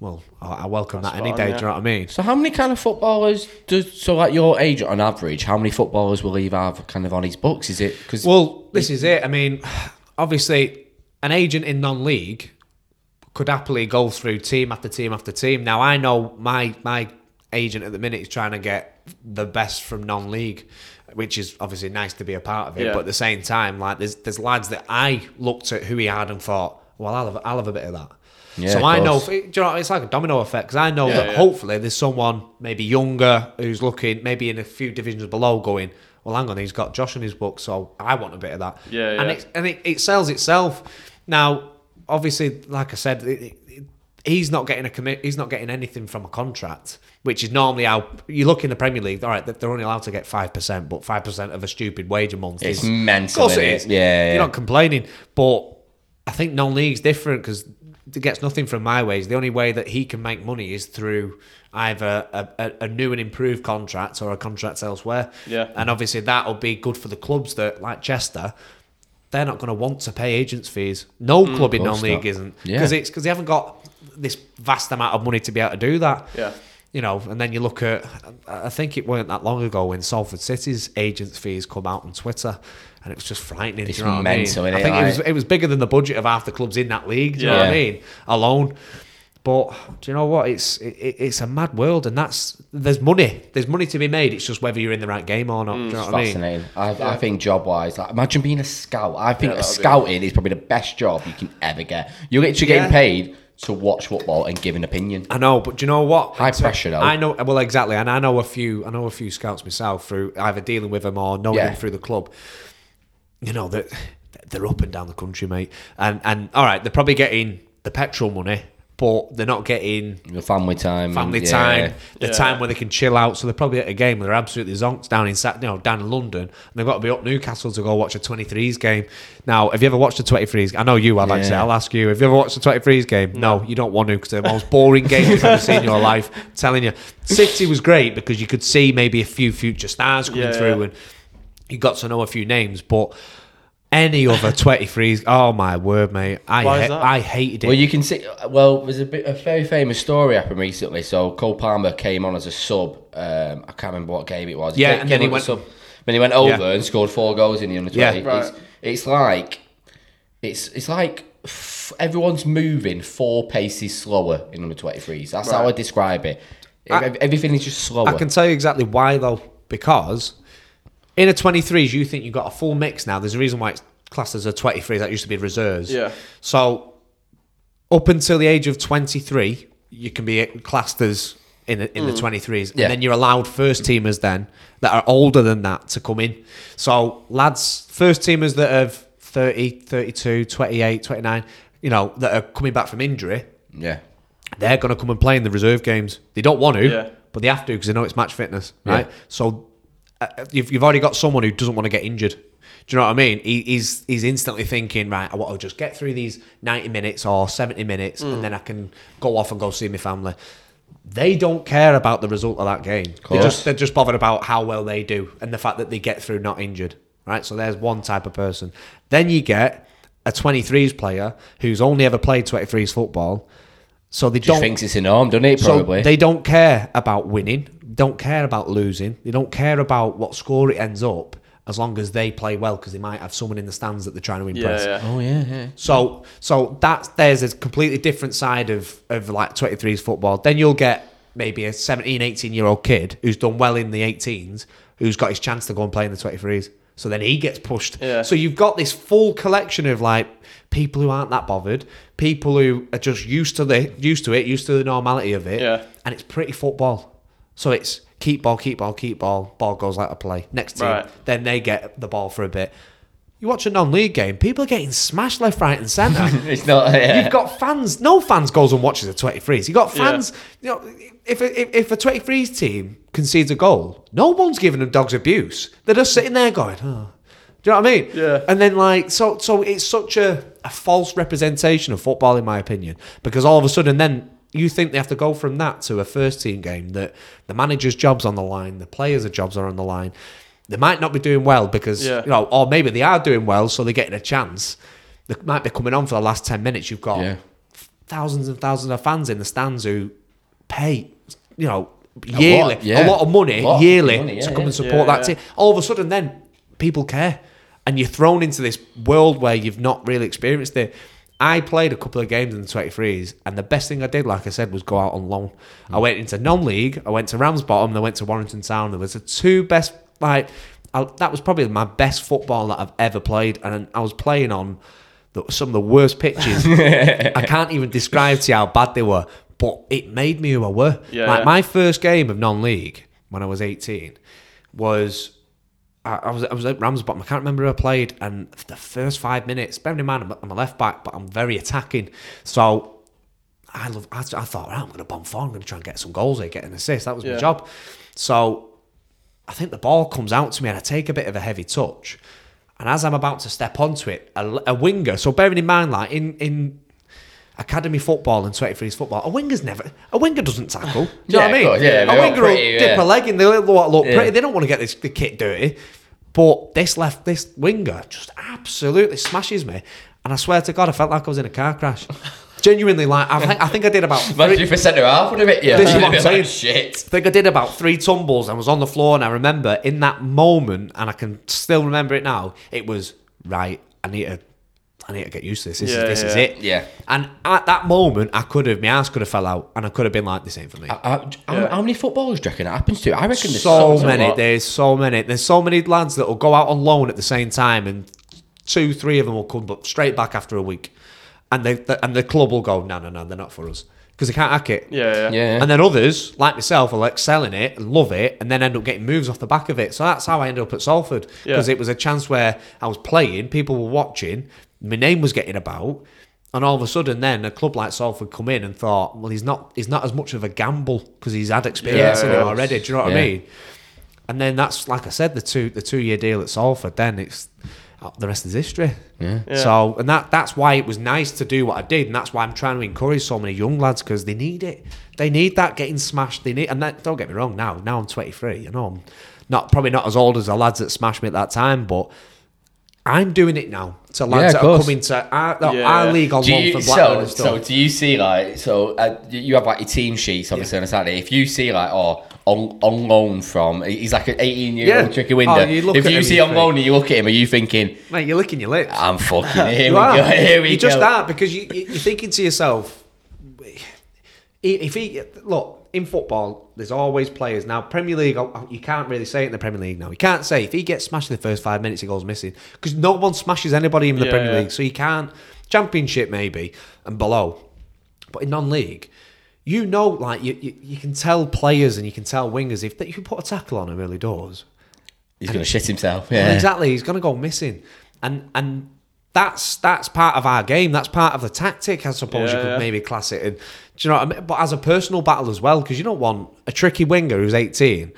well, I, I welcome That's that any day. Yeah. Do you know what I mean? So how many kind of footballers does, so at your age on average, how many footballers will he have kind of on his books? Is it? Cause well, this is it. I mean, obviously, an agent in non-league could happily go through team after team after team. Now, I know my my agent at the minute is trying to get the best from non-league, which is obviously nice to be a part of it. Yeah. But at the same time, like there's there's lads that I looked at who he had and thought, well, I'll have, I'll have a bit of that. Yeah, so I know, do you know, it's like a domino effect, because I know yeah, that yeah. hopefully there's someone maybe younger who's looking, maybe in a few divisions below, going, well, hang on, he's got Josh in his book, so I want a bit of that. Yeah, yeah. And, it, and it, it sells itself. Now, obviously, like I said, it, it, it, he's not getting a commi- he's not getting anything from a contract, which is normally how you look in the Premier League. All right, they're only allowed to get five percent, but five percent of a stupid wage a month. It's is, mental. Of course it is. Yeah, yeah. You're not complaining. But I think non-league's different, because it gets nothing from my wage. The only way that he can make money is through either a, a, a new and improved contract or a contract elsewhere. Yeah. And obviously that'll be good for the clubs that, like Chester, they're not going to want to pay agents' fees. No mm, club in non-league isn't. Because yeah. it's because they haven't got this vast amount of money to be able to do that. Yeah. You know, and then you look at, I think it weren't that long ago when Salford City's agents' fees come out on Twitter, and it was just frightening. It's you know mental, what I mean? Isn't it? I think like... it was it was bigger than the budget of half the clubs in that league. Do you yeah. know what I mean? Alone. But do you know what? It's it, it's a mad world, and that's there's money. There's money to be made. It's just whether you're in the right game or not. Mm, do you know what I mean? Fascinating. I, yeah. I think job wise, like, imagine being a scout. I think yeah, a scouting be... is probably the best job you can ever get. You're literally yeah. getting paid to watch football and give an opinion. I know, but do you know what? High pressure, though. I know. Well, exactly, and I know a few. I know a few scouts myself through either dealing with them or knowing yeah. them through the club. You know that they're, they're up and down the country, mate. And and all right, they're probably getting the petrol money, but they're not getting the family time, family yeah. time, the yeah. time where they can chill out. So they're probably at a game where they're absolutely zonked down in you know, down in London, and they've got to be up Newcastle to go watch a twenty-threes game. Now, have you ever watched a twenty-threes? I know you. I like yeah. to say, I'll ask you. Have you ever watched a twenty-threes game? No, no you don't want to, because they're the most boring game you've ever seen in your life. I'm telling you, City was great because you could see maybe a few future stars coming yeah. through, and you got to know a few names, but. Any other twenty-threes? Oh my word, mate! I Why is that? I hated it. Well, you can see. Well, there's a, bit, a very famous story happened recently. So Cole Palmer came on as a sub. Um, I can't remember what game it was. Yeah, he and then he went. Sub, then he went over yeah. and scored four goals in the under twenty. Yeah, right. It's, it's like, it's it's like f- everyone's moving four paces slower in under twenty-threes. That's right. how I describe it. I, Everything is just slower. I can tell you exactly why though, because. In a twenty-threes, you think you've got a full mix now. There's a reason why it's classed as a twenty-threes. That used to be reserves. Yeah. So up until the age of twenty-three, you can be classed as in, a, in mm. the twenty-threes. Yeah. And then you're allowed first-teamers then that are older than that to come in. So lads, first-teamers that have thirty, thirty-two, twenty-eight, twenty-nine, you know, that are coming back from injury, yeah, they're going to come and play in the reserve games. They don't want to, yeah. but they have to because they know it's match fitness, right? Yeah. So... You've you've already got someone who doesn't want to get injured. Do you know what I mean? He, he's he's instantly thinking, right, I want to just get through these ninety minutes or seventy minutes, mm. and then I can go off and go see my family. They don't care about the result of that game. Of course. They're just they're just bothered about how well they do and the fact that they get through not injured. right? So there's one type of person. Then you get a twenty-threes player who's only ever played twenty-threes football. So they Just don't... thinks it's a norm, doesn't it, probably? So they don't care about winning, don't care about losing, they don't care about what score it ends up, as long as they play well, because they might have someone in the stands that they're trying to impress. Yeah, yeah. Oh, yeah, yeah. So so that's, there's a completely different side of, of like twenty-threes football. Then you'll get maybe a seventeen, eighteen-year-old kid who's done well in the eighteens, who's got his chance to go and play in the twenty-threes. So then he gets pushed. Yeah. So you've got this full collection of like people who aren't that bothered, people who are just used to the used to it, used to the normality of it. Yeah. And it's pretty football. So it's keep ball, keep ball, keep ball, ball goes out of play. Next team, right. Then they get the ball for a bit. You watch a non-league game, people are getting smashed left, right and centre. It's not, yeah. You've got fans, no fans goes and watches a twenty-threes. You've got fans, yeah. You know, if a, if a twenty-threes team concedes a goal, no one's giving them dogs abuse. They're just sitting there going, oh. Do you know what I mean? Yeah. And then like, so so it's such a, a false representation of football, in my opinion, because all of a sudden then, you think they have to go from that to a first-team game that the manager's job's on the line, the players' jobs are on the line. They might not be doing well because, yeah. you know, or maybe they are doing well, so they're getting a chance. They might be coming on for the last ten minutes. You've got yeah. thousands and thousands of fans in the stands who pay, you know, yearly, a lot, yeah. a lot of money lot yearly of money, yeah, to come yeah. and support yeah, that yeah. team. All of a sudden, then people care, and you're thrown into this world where you've not really experienced it. I played a couple of games in the twenty-threes, and the best thing I did, like I said, was go out on loan. Mm. I went into non-league, I went to Ramsbottom, then I went to Warrington Town. There was the two best, like, I, that was probably my best football that I've ever played, and I was playing on the, some of the worst pitches. I can't even describe to you how bad they were, but it made me who I were. Yeah, like, yeah. my first game of non-league, when I was eighteen, was... I was I was at Ramsbottom. I can't remember who I played. And the first five minutes, bearing in mind, I'm, I'm a left back, but I'm very attacking. So I love. I, I thought, right, I'm going to bomb forward. I'm going to try and get some goals here, get an assist. That was yeah. my job. So I think the ball comes out to me and I take a bit of a heavy touch. And as I'm about to step onto it, a, a winger, so bearing in mind, like in, in academy football and twenty-threes football, a winger's never, a winger doesn't tackle. Do you yeah, know what I mean? Course, yeah, a winger pretty, will dip yeah. a leg in, they'll look yeah. pretty, they don't want to get this, the kit dirty. But this left, this winger just absolutely smashes me. And I swear to God, I felt like I was in a car crash. Genuinely, like, I think I, think I did about... three percent of half, wouldn't it? Yeah. This is what I'm saying. Like, shit. I think I did about three tumbles and was on the floor, and I remember in that moment, and I can still remember it now, it was, right, I need to... I need to get used to this. This, yeah, is, this yeah. is it. Yeah. And at that moment, I could have, my ass could have fell out, and I could have been like, this ain't for me. I, I, yeah. How many footballers do you reckon it happens to? I reckon there's so many. There's so many. There's so many lads that will go out on loan at the same time, and two, three of them will come but straight back after a week, and they the, and the club will go, no, no, no, they're not for us, because they can't hack it. Yeah, yeah. yeah. And then others like myself will excel in it and love it, and then end up getting moves off the back of it. So that's how I ended up at Salford, because yeah. it was a chance where I was playing, people were watching. My name was getting about, and all of a sudden then a club like Salford come in and thought, well, he's not he's not as much of a gamble because he's had experience yeah, in it already. Do you know what yeah. I mean? And then that's, like I said, the two the two year deal at Salford, then it's the rest is history. Yeah. yeah. So, and that that's why it was nice to do what I did, and that's why I'm trying to encourage so many young lads, because they need it. They need that getting smashed. They need, and that, don't get me wrong, now now I'm twenty-three, you know, I'm not probably not as old as the lads that smashed me at that time, but I'm doing it now to lads yeah, that are coming to our, no, yeah. our league on loan from Blackburn and stuff. So do you see, like, so uh, you have like your team sheets obviously yeah. on a Saturday. If you see like, oh, on, on loan from, he's like an eighteen-year-old yeah. tricky window. Oh, you if you see on loan and you look at him, are you thinking, mate, you're licking your lips. I'm fucking, here we are. go, here we you go. You just that, because you, you're thinking to yourself, if he, look, in football, there's always players. Now, Premier League, you can't really say it in the Premier League now. You can't say if he gets smashed in the first five minutes, he goes missing. Because no one smashes anybody in the yeah, Premier yeah. League. So you can't. Championship, maybe, and below. But in non-league, you know, like, you, you, you can tell players and you can tell wingers, if that you can put a tackle on him early doors, he's going to shit himself. Yeah, well, exactly. He's going to go missing. And and that's that's part of our game. That's part of the tactic, I suppose yeah, you could yeah. maybe class it in. Do you know what I mean? But as a personal battle as well, because you don't want a tricky winger who's eighteen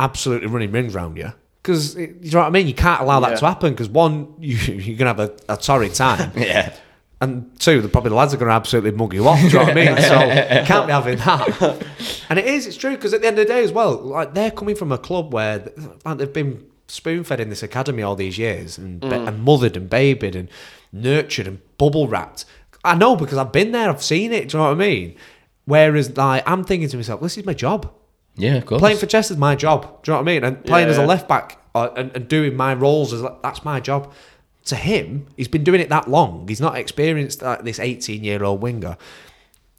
absolutely running rings round you. Because, you know what I mean? You can't allow that yeah. to happen, because one, you, you're going to have a, a torrid time. yeah. And two, the, probably the lads are going to absolutely mug you off. Do you know what I mean? So you can't be having that. And it is, it's true, because at the end of the day as well, like, they're coming from a club where they've been spoon-fed in this academy all these years and, mm. and mothered and babied and nurtured and bubble-wrapped. I know because I've been there, I've seen it, do you know what I mean? Whereas like, I'm thinking to myself, this is my job. Yeah, of course. Playing for Chester is my job, do you know what I mean? And playing yeah. as a left-back uh, and, and doing my roles, as that's my job. To him, he's been doing it that long. He's not experienced like this eighteen-year-old winger.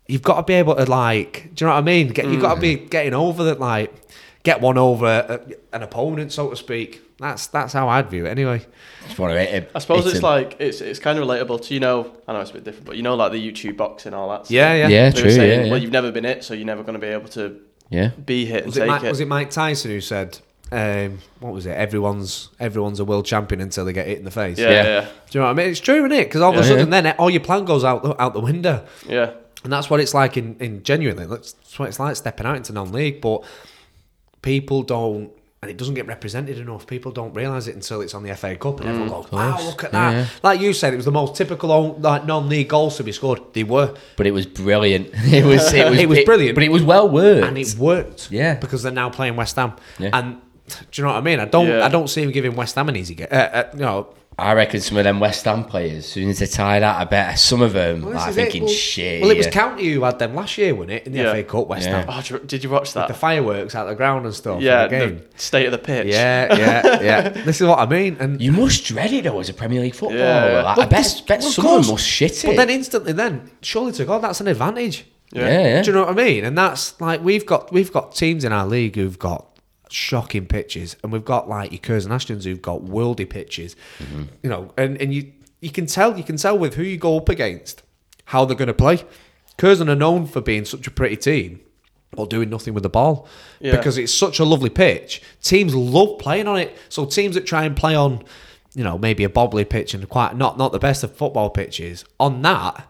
You've got to be able to, like, do you know what I mean? Get, you've mm. got to be getting over that, like, get one over a, an opponent, so to speak. That's that's how I'd view it, anyway. I suppose it's, it's like it's it's kind of relatable to, you know. I know it's a bit different, but you know, like the YouTube box and all that stuff. Yeah, yeah, yeah, they true. Saying, yeah, yeah. Well, you've never been hit, so you're never going to be able to yeah. be hit and was take it, Mike, it. Was it Mike Tyson who said, um, "What was it? Everyone's everyone's a world champion until they get hit in the face." Yeah, yeah. yeah. Do you know what I mean? It's true, isn't it? Because all yeah, of a sudden, yeah. then all your plan goes out out the window. Yeah, and that's what it's like in in genuinely. That's what it's like stepping out into non-league, but. People don't, and it doesn't get represented enough. People don't realise it until it's on the F A Cup, and mm, everyone goes, "Wow, look at that!" Yeah. Like you said, it was the most typical like non-league goals to be scored. They were, but it was brilliant. It was, it was, it was brilliant. It, but it was well worked, and it worked. Yeah, because they're now playing West Ham, yeah. and do you know what I mean? I don't, yeah. I don't see him giving West Ham an easy game. Uh, uh, you know, I reckon some of them West Ham players, as soon as they're tired out, I bet some of them well, are thinking, well, shit. Well, it was County who had them last year, wasn't it? In the yeah. F A Cup, West yeah. Ham. Oh, did you watch that? With the fireworks out the ground and stuff. Yeah, the, game. the state of the pitch. Yeah, yeah, yeah. This is what I mean. And you must dread it, though, as a Premier League footballer. Yeah. Like, I bet, bet well, someone must shit it. But then instantly then, surely to God, that's an advantage. Yeah. Yeah, yeah. Do you know what I mean? And that's, like, we've got we've got teams in our league who've got shocking pitches, and we've got like your Curzon Ashtons who've got worldy pitches, mm-hmm. you know, and, and you you can tell you can tell with who you go up against how they're going to play. Curzon are known for being such a pretty team, but doing nothing with the ball yeah. because it's such a lovely pitch. Teams love playing on it, so teams that try and play on, you know, maybe a bobbly pitch and quite not not the best of football pitches on that.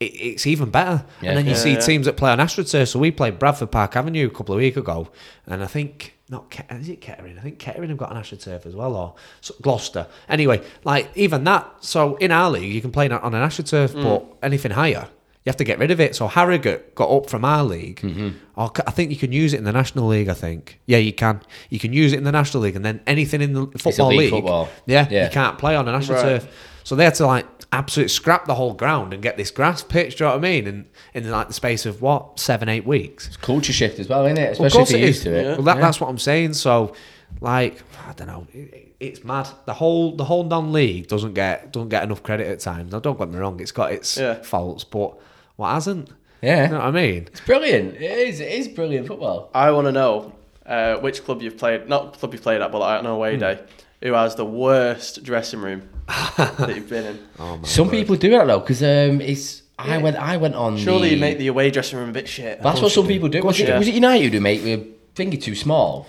It's even better, yeah. and then you yeah, see yeah. teams that play on AstroTurf. So we played Bradford Park Avenue a couple of weeks ago, and I think not Ke- is it Kettering? I think Kettering have got an AstroTurf as well, or so, Gloucester. Anyway, like even that. So in our league, you can play on an AstroTurf, mm. but anything higher, you have to get rid of it. So Harrogate got up from our league. Mm-hmm. Or I think you can use it in the National League. I think yeah, you can. You can use it in the National League, and then anything in the football league, football. Yeah, yeah, you can't play on an AstroTurf. Right. So they had to like. Absolutely scrap the whole ground and get this grass pitch, do you know what I mean? And in like the space of what, seven, eight weeks. It's culture shift as well, isn't it? Especially well, if you're used to it. Yeah. Well, that, yeah. That's what I'm saying. So, like, I don't know, it, it's mad. The whole the whole non-league doesn't get doesn't get enough credit at times. Now, don't get me wrong, it's got its yeah. faults, but what hasn't? Yeah, you know what I mean? It's brilliant. It is. It is brilliant football. I want to know uh, which club you've played, not club you've played at, but like an away hmm. day. Who has the worst dressing room that you've been in? Oh my Some God. people do that though, because um, it's. Yeah. I went. I went on. Surely the, you make the away dressing room a bit shit. That's what some people do. Was it, yeah. was it United who make the finger too small?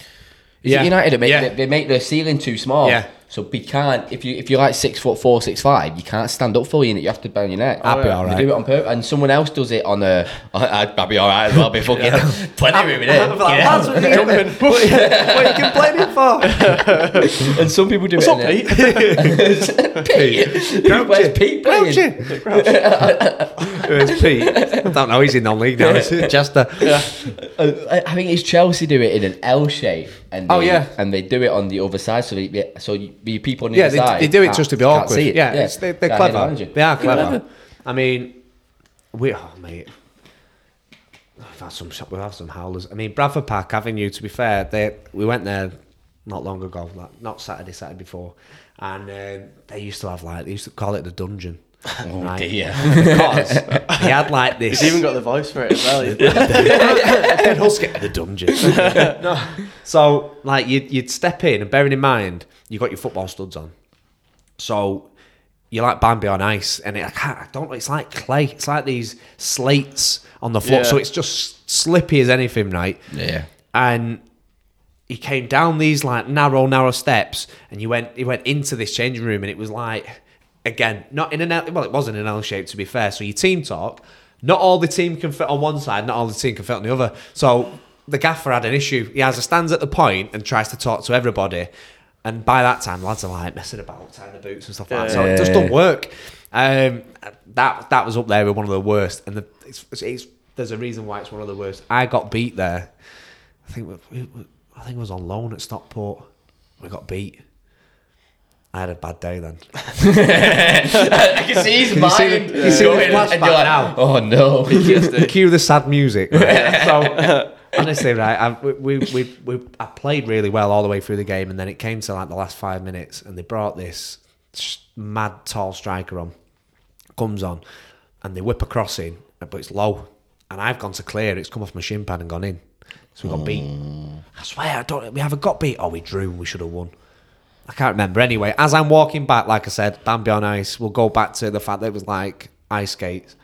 Is yeah. it United who make yeah. they, they make the ceiling too small? Yeah. So we can't. If you if you're like six foot four, six five, you can't stand up fully in it. You have to bend your neck. Oh, I'd be yeah. all right. They do it on purpose, and someone else does it on a. I'd be all right as well. I'd be fucking yeah. plenty of room in it. That's what you're What you complaining for? And some people do What's it. What's up, Pete? Pete. Where's Pete playing? Where's Pete? I don't know. He's in non-league now. Chester. Yeah. Uh, I think it's Chelsea do it in an L shape, and oh they, yeah, and they do it on the other side, so they, so. You, Be people on the yeah, they, side. They do it just to be awkward. It. Yeah, yeah. It's, they're, they're clever. They are clever. I mean, we oh mate, we've had some we've had some howlers. I mean, Bradford Park Avenue. To be fair, they we went there not long ago, like not Saturday, Saturday before, and um, they used to have like they used to call it the dungeon. Oh right. dear! Because he had like this. He's even got the voice for it as well. Ted Huskett, the dungeon. No. So like you'd you'd step in, and bearing in mind you got your football studs on, so you're like Bambi on ice, and it, I can't. I don't know. It's like clay. It's like these slates on the floor, yeah. so it's just slippy as anything, right? Yeah. And he came down these like narrow, narrow steps, and you went. He went into this changing room, and it was like. Again, not in an L, well, it wasn't an L shape to be fair. So your team talk, not all the team can fit on one side, not all the team can fit on the other. So the gaffer had an issue. He has a stands at the point and tries to talk to everybody. And by that time, lads are like messing about, tying the boots and stuff like that. So it just doesn't work. Um, that that was up there with one of the worst. And the, it's, it's, there's a reason why it's one of the worst. I got beat there. I think we, we, I think it was on loan at Stockport. we got beat. I had a bad day then. I can see his mind. You see the flashback now. Oh no! Cue the sad music. Right? So honestly, right, I, we, we, we, I played really well all the way through the game, and then it came to like the last five minutes, and they brought this mad tall striker on, comes on, and they whip a crossing, but it's low, and I've gone to clear. It's come off my shin pad and gone in, so we got beat. Mm. I swear, I don't. We haven't got beat. Oh, we drew. We should have won. I can't remember. Anyway, as I'm walking back, like I said, Bambi on ice, we'll go back to the fact that it was like ice skates.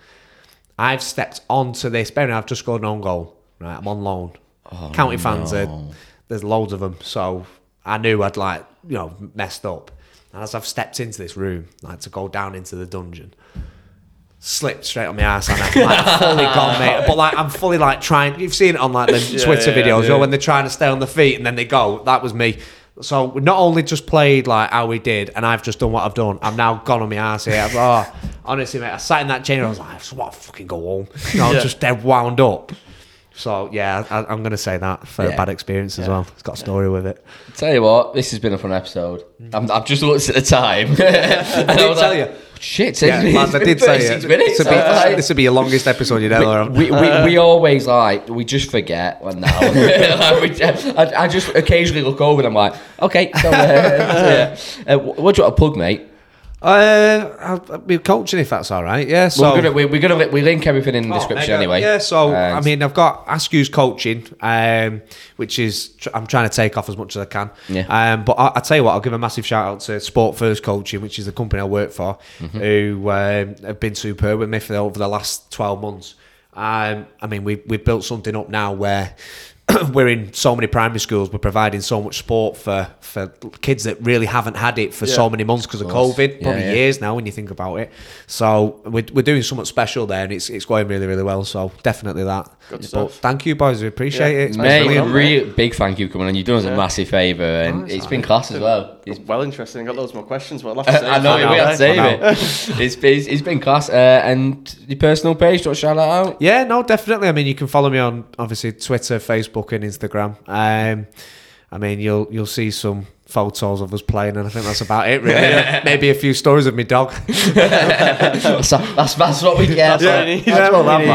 I've stepped onto this. Bear in mind, I've just scored an own goal. Right, I'm on loan. Oh, County fans, no. are, there's loads of them. So I knew I'd like, you know, messed up. And as I've stepped into this room, like to go down into the dungeon, slipped straight on my ass and I'm like fully gone, mate. But like I'm fully like trying. You've seen it on like the yeah, Twitter yeah, videos, yeah. Or when they're trying to stay on their feet and then they go. That was me. So we not only just played like how we did, and I've just done what I've done. I'm now gone on my ass here. I'm, oh, honestly, mate, I sat in that chair and I was like, I just want to fucking go home. And I was yeah. just dead wound up. So yeah, I, I'm going to say that for yeah. a bad experience as yeah. well. It's got a story yeah. with it. I'll tell you what, this has been a fun episode. I'm, I've just looked at the time. I did tell you. Shit, yeah, lads, I did say it. Minutes, this, would be, right? This would be your longest episode you'd ever have. We, we, uh, we always like, we just forget when now. I, I just occasionally look over and I'm like, okay, so, uh, yeah. uh, what do you want to plug, mate? Uh, I'll be coaching if that's all right. Yeah, so we're gonna we, we're gonna we link everything in the oh, description mega. Anyway. Yeah, so and I mean, I've got Askew's coaching, um, which is tr- I'm trying to take off as much as I can. Yeah. Um, but I, I tell you what, I'll give a massive shout out to Sport First Coaching, which is the company I work for, mm-hmm. who um, have been superb with me for the, over the last twelve months. Um, I mean, we we built something up now where. We're in so many primary schools, we're providing so much sport for, for kids that really haven't had it for yeah. so many months because of, of COVID, probably yeah, yeah. years now when you think about it. So we're, we're doing something special there and it's it's going really, really well. So definitely that. Good stuff. Thank you, boys. We appreciate yeah. it. It's mate, really, really big thank you coming on. You've done us yeah. a massive favour and nice. It's been class as well. It's well interesting. I've got loads more questions, but I'll have to save uh, I know, we have to save it. it's, it's, it's been class. Uh, and your personal page, do you want to shout that out? Yeah, no, definitely. I mean, you can follow me on, obviously, Twitter, Facebook, and Instagram. um I mean, you'll you'll see some photos of us playing and I think that's about it really. Yeah. Maybe a few stories of my dog. that's, that's that's what we get. Yeah, that's yeah, what we need.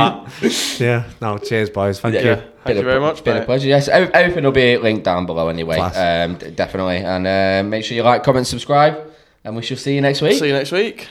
That. Yeah, no, cheers boys, thank yeah. you thank been you a, very much been mate. A pleasure. Yes, everything will be linked down below anyway. Class. Um definitely, and uh, make sure you like, comment, subscribe, and we shall see you next week see you next week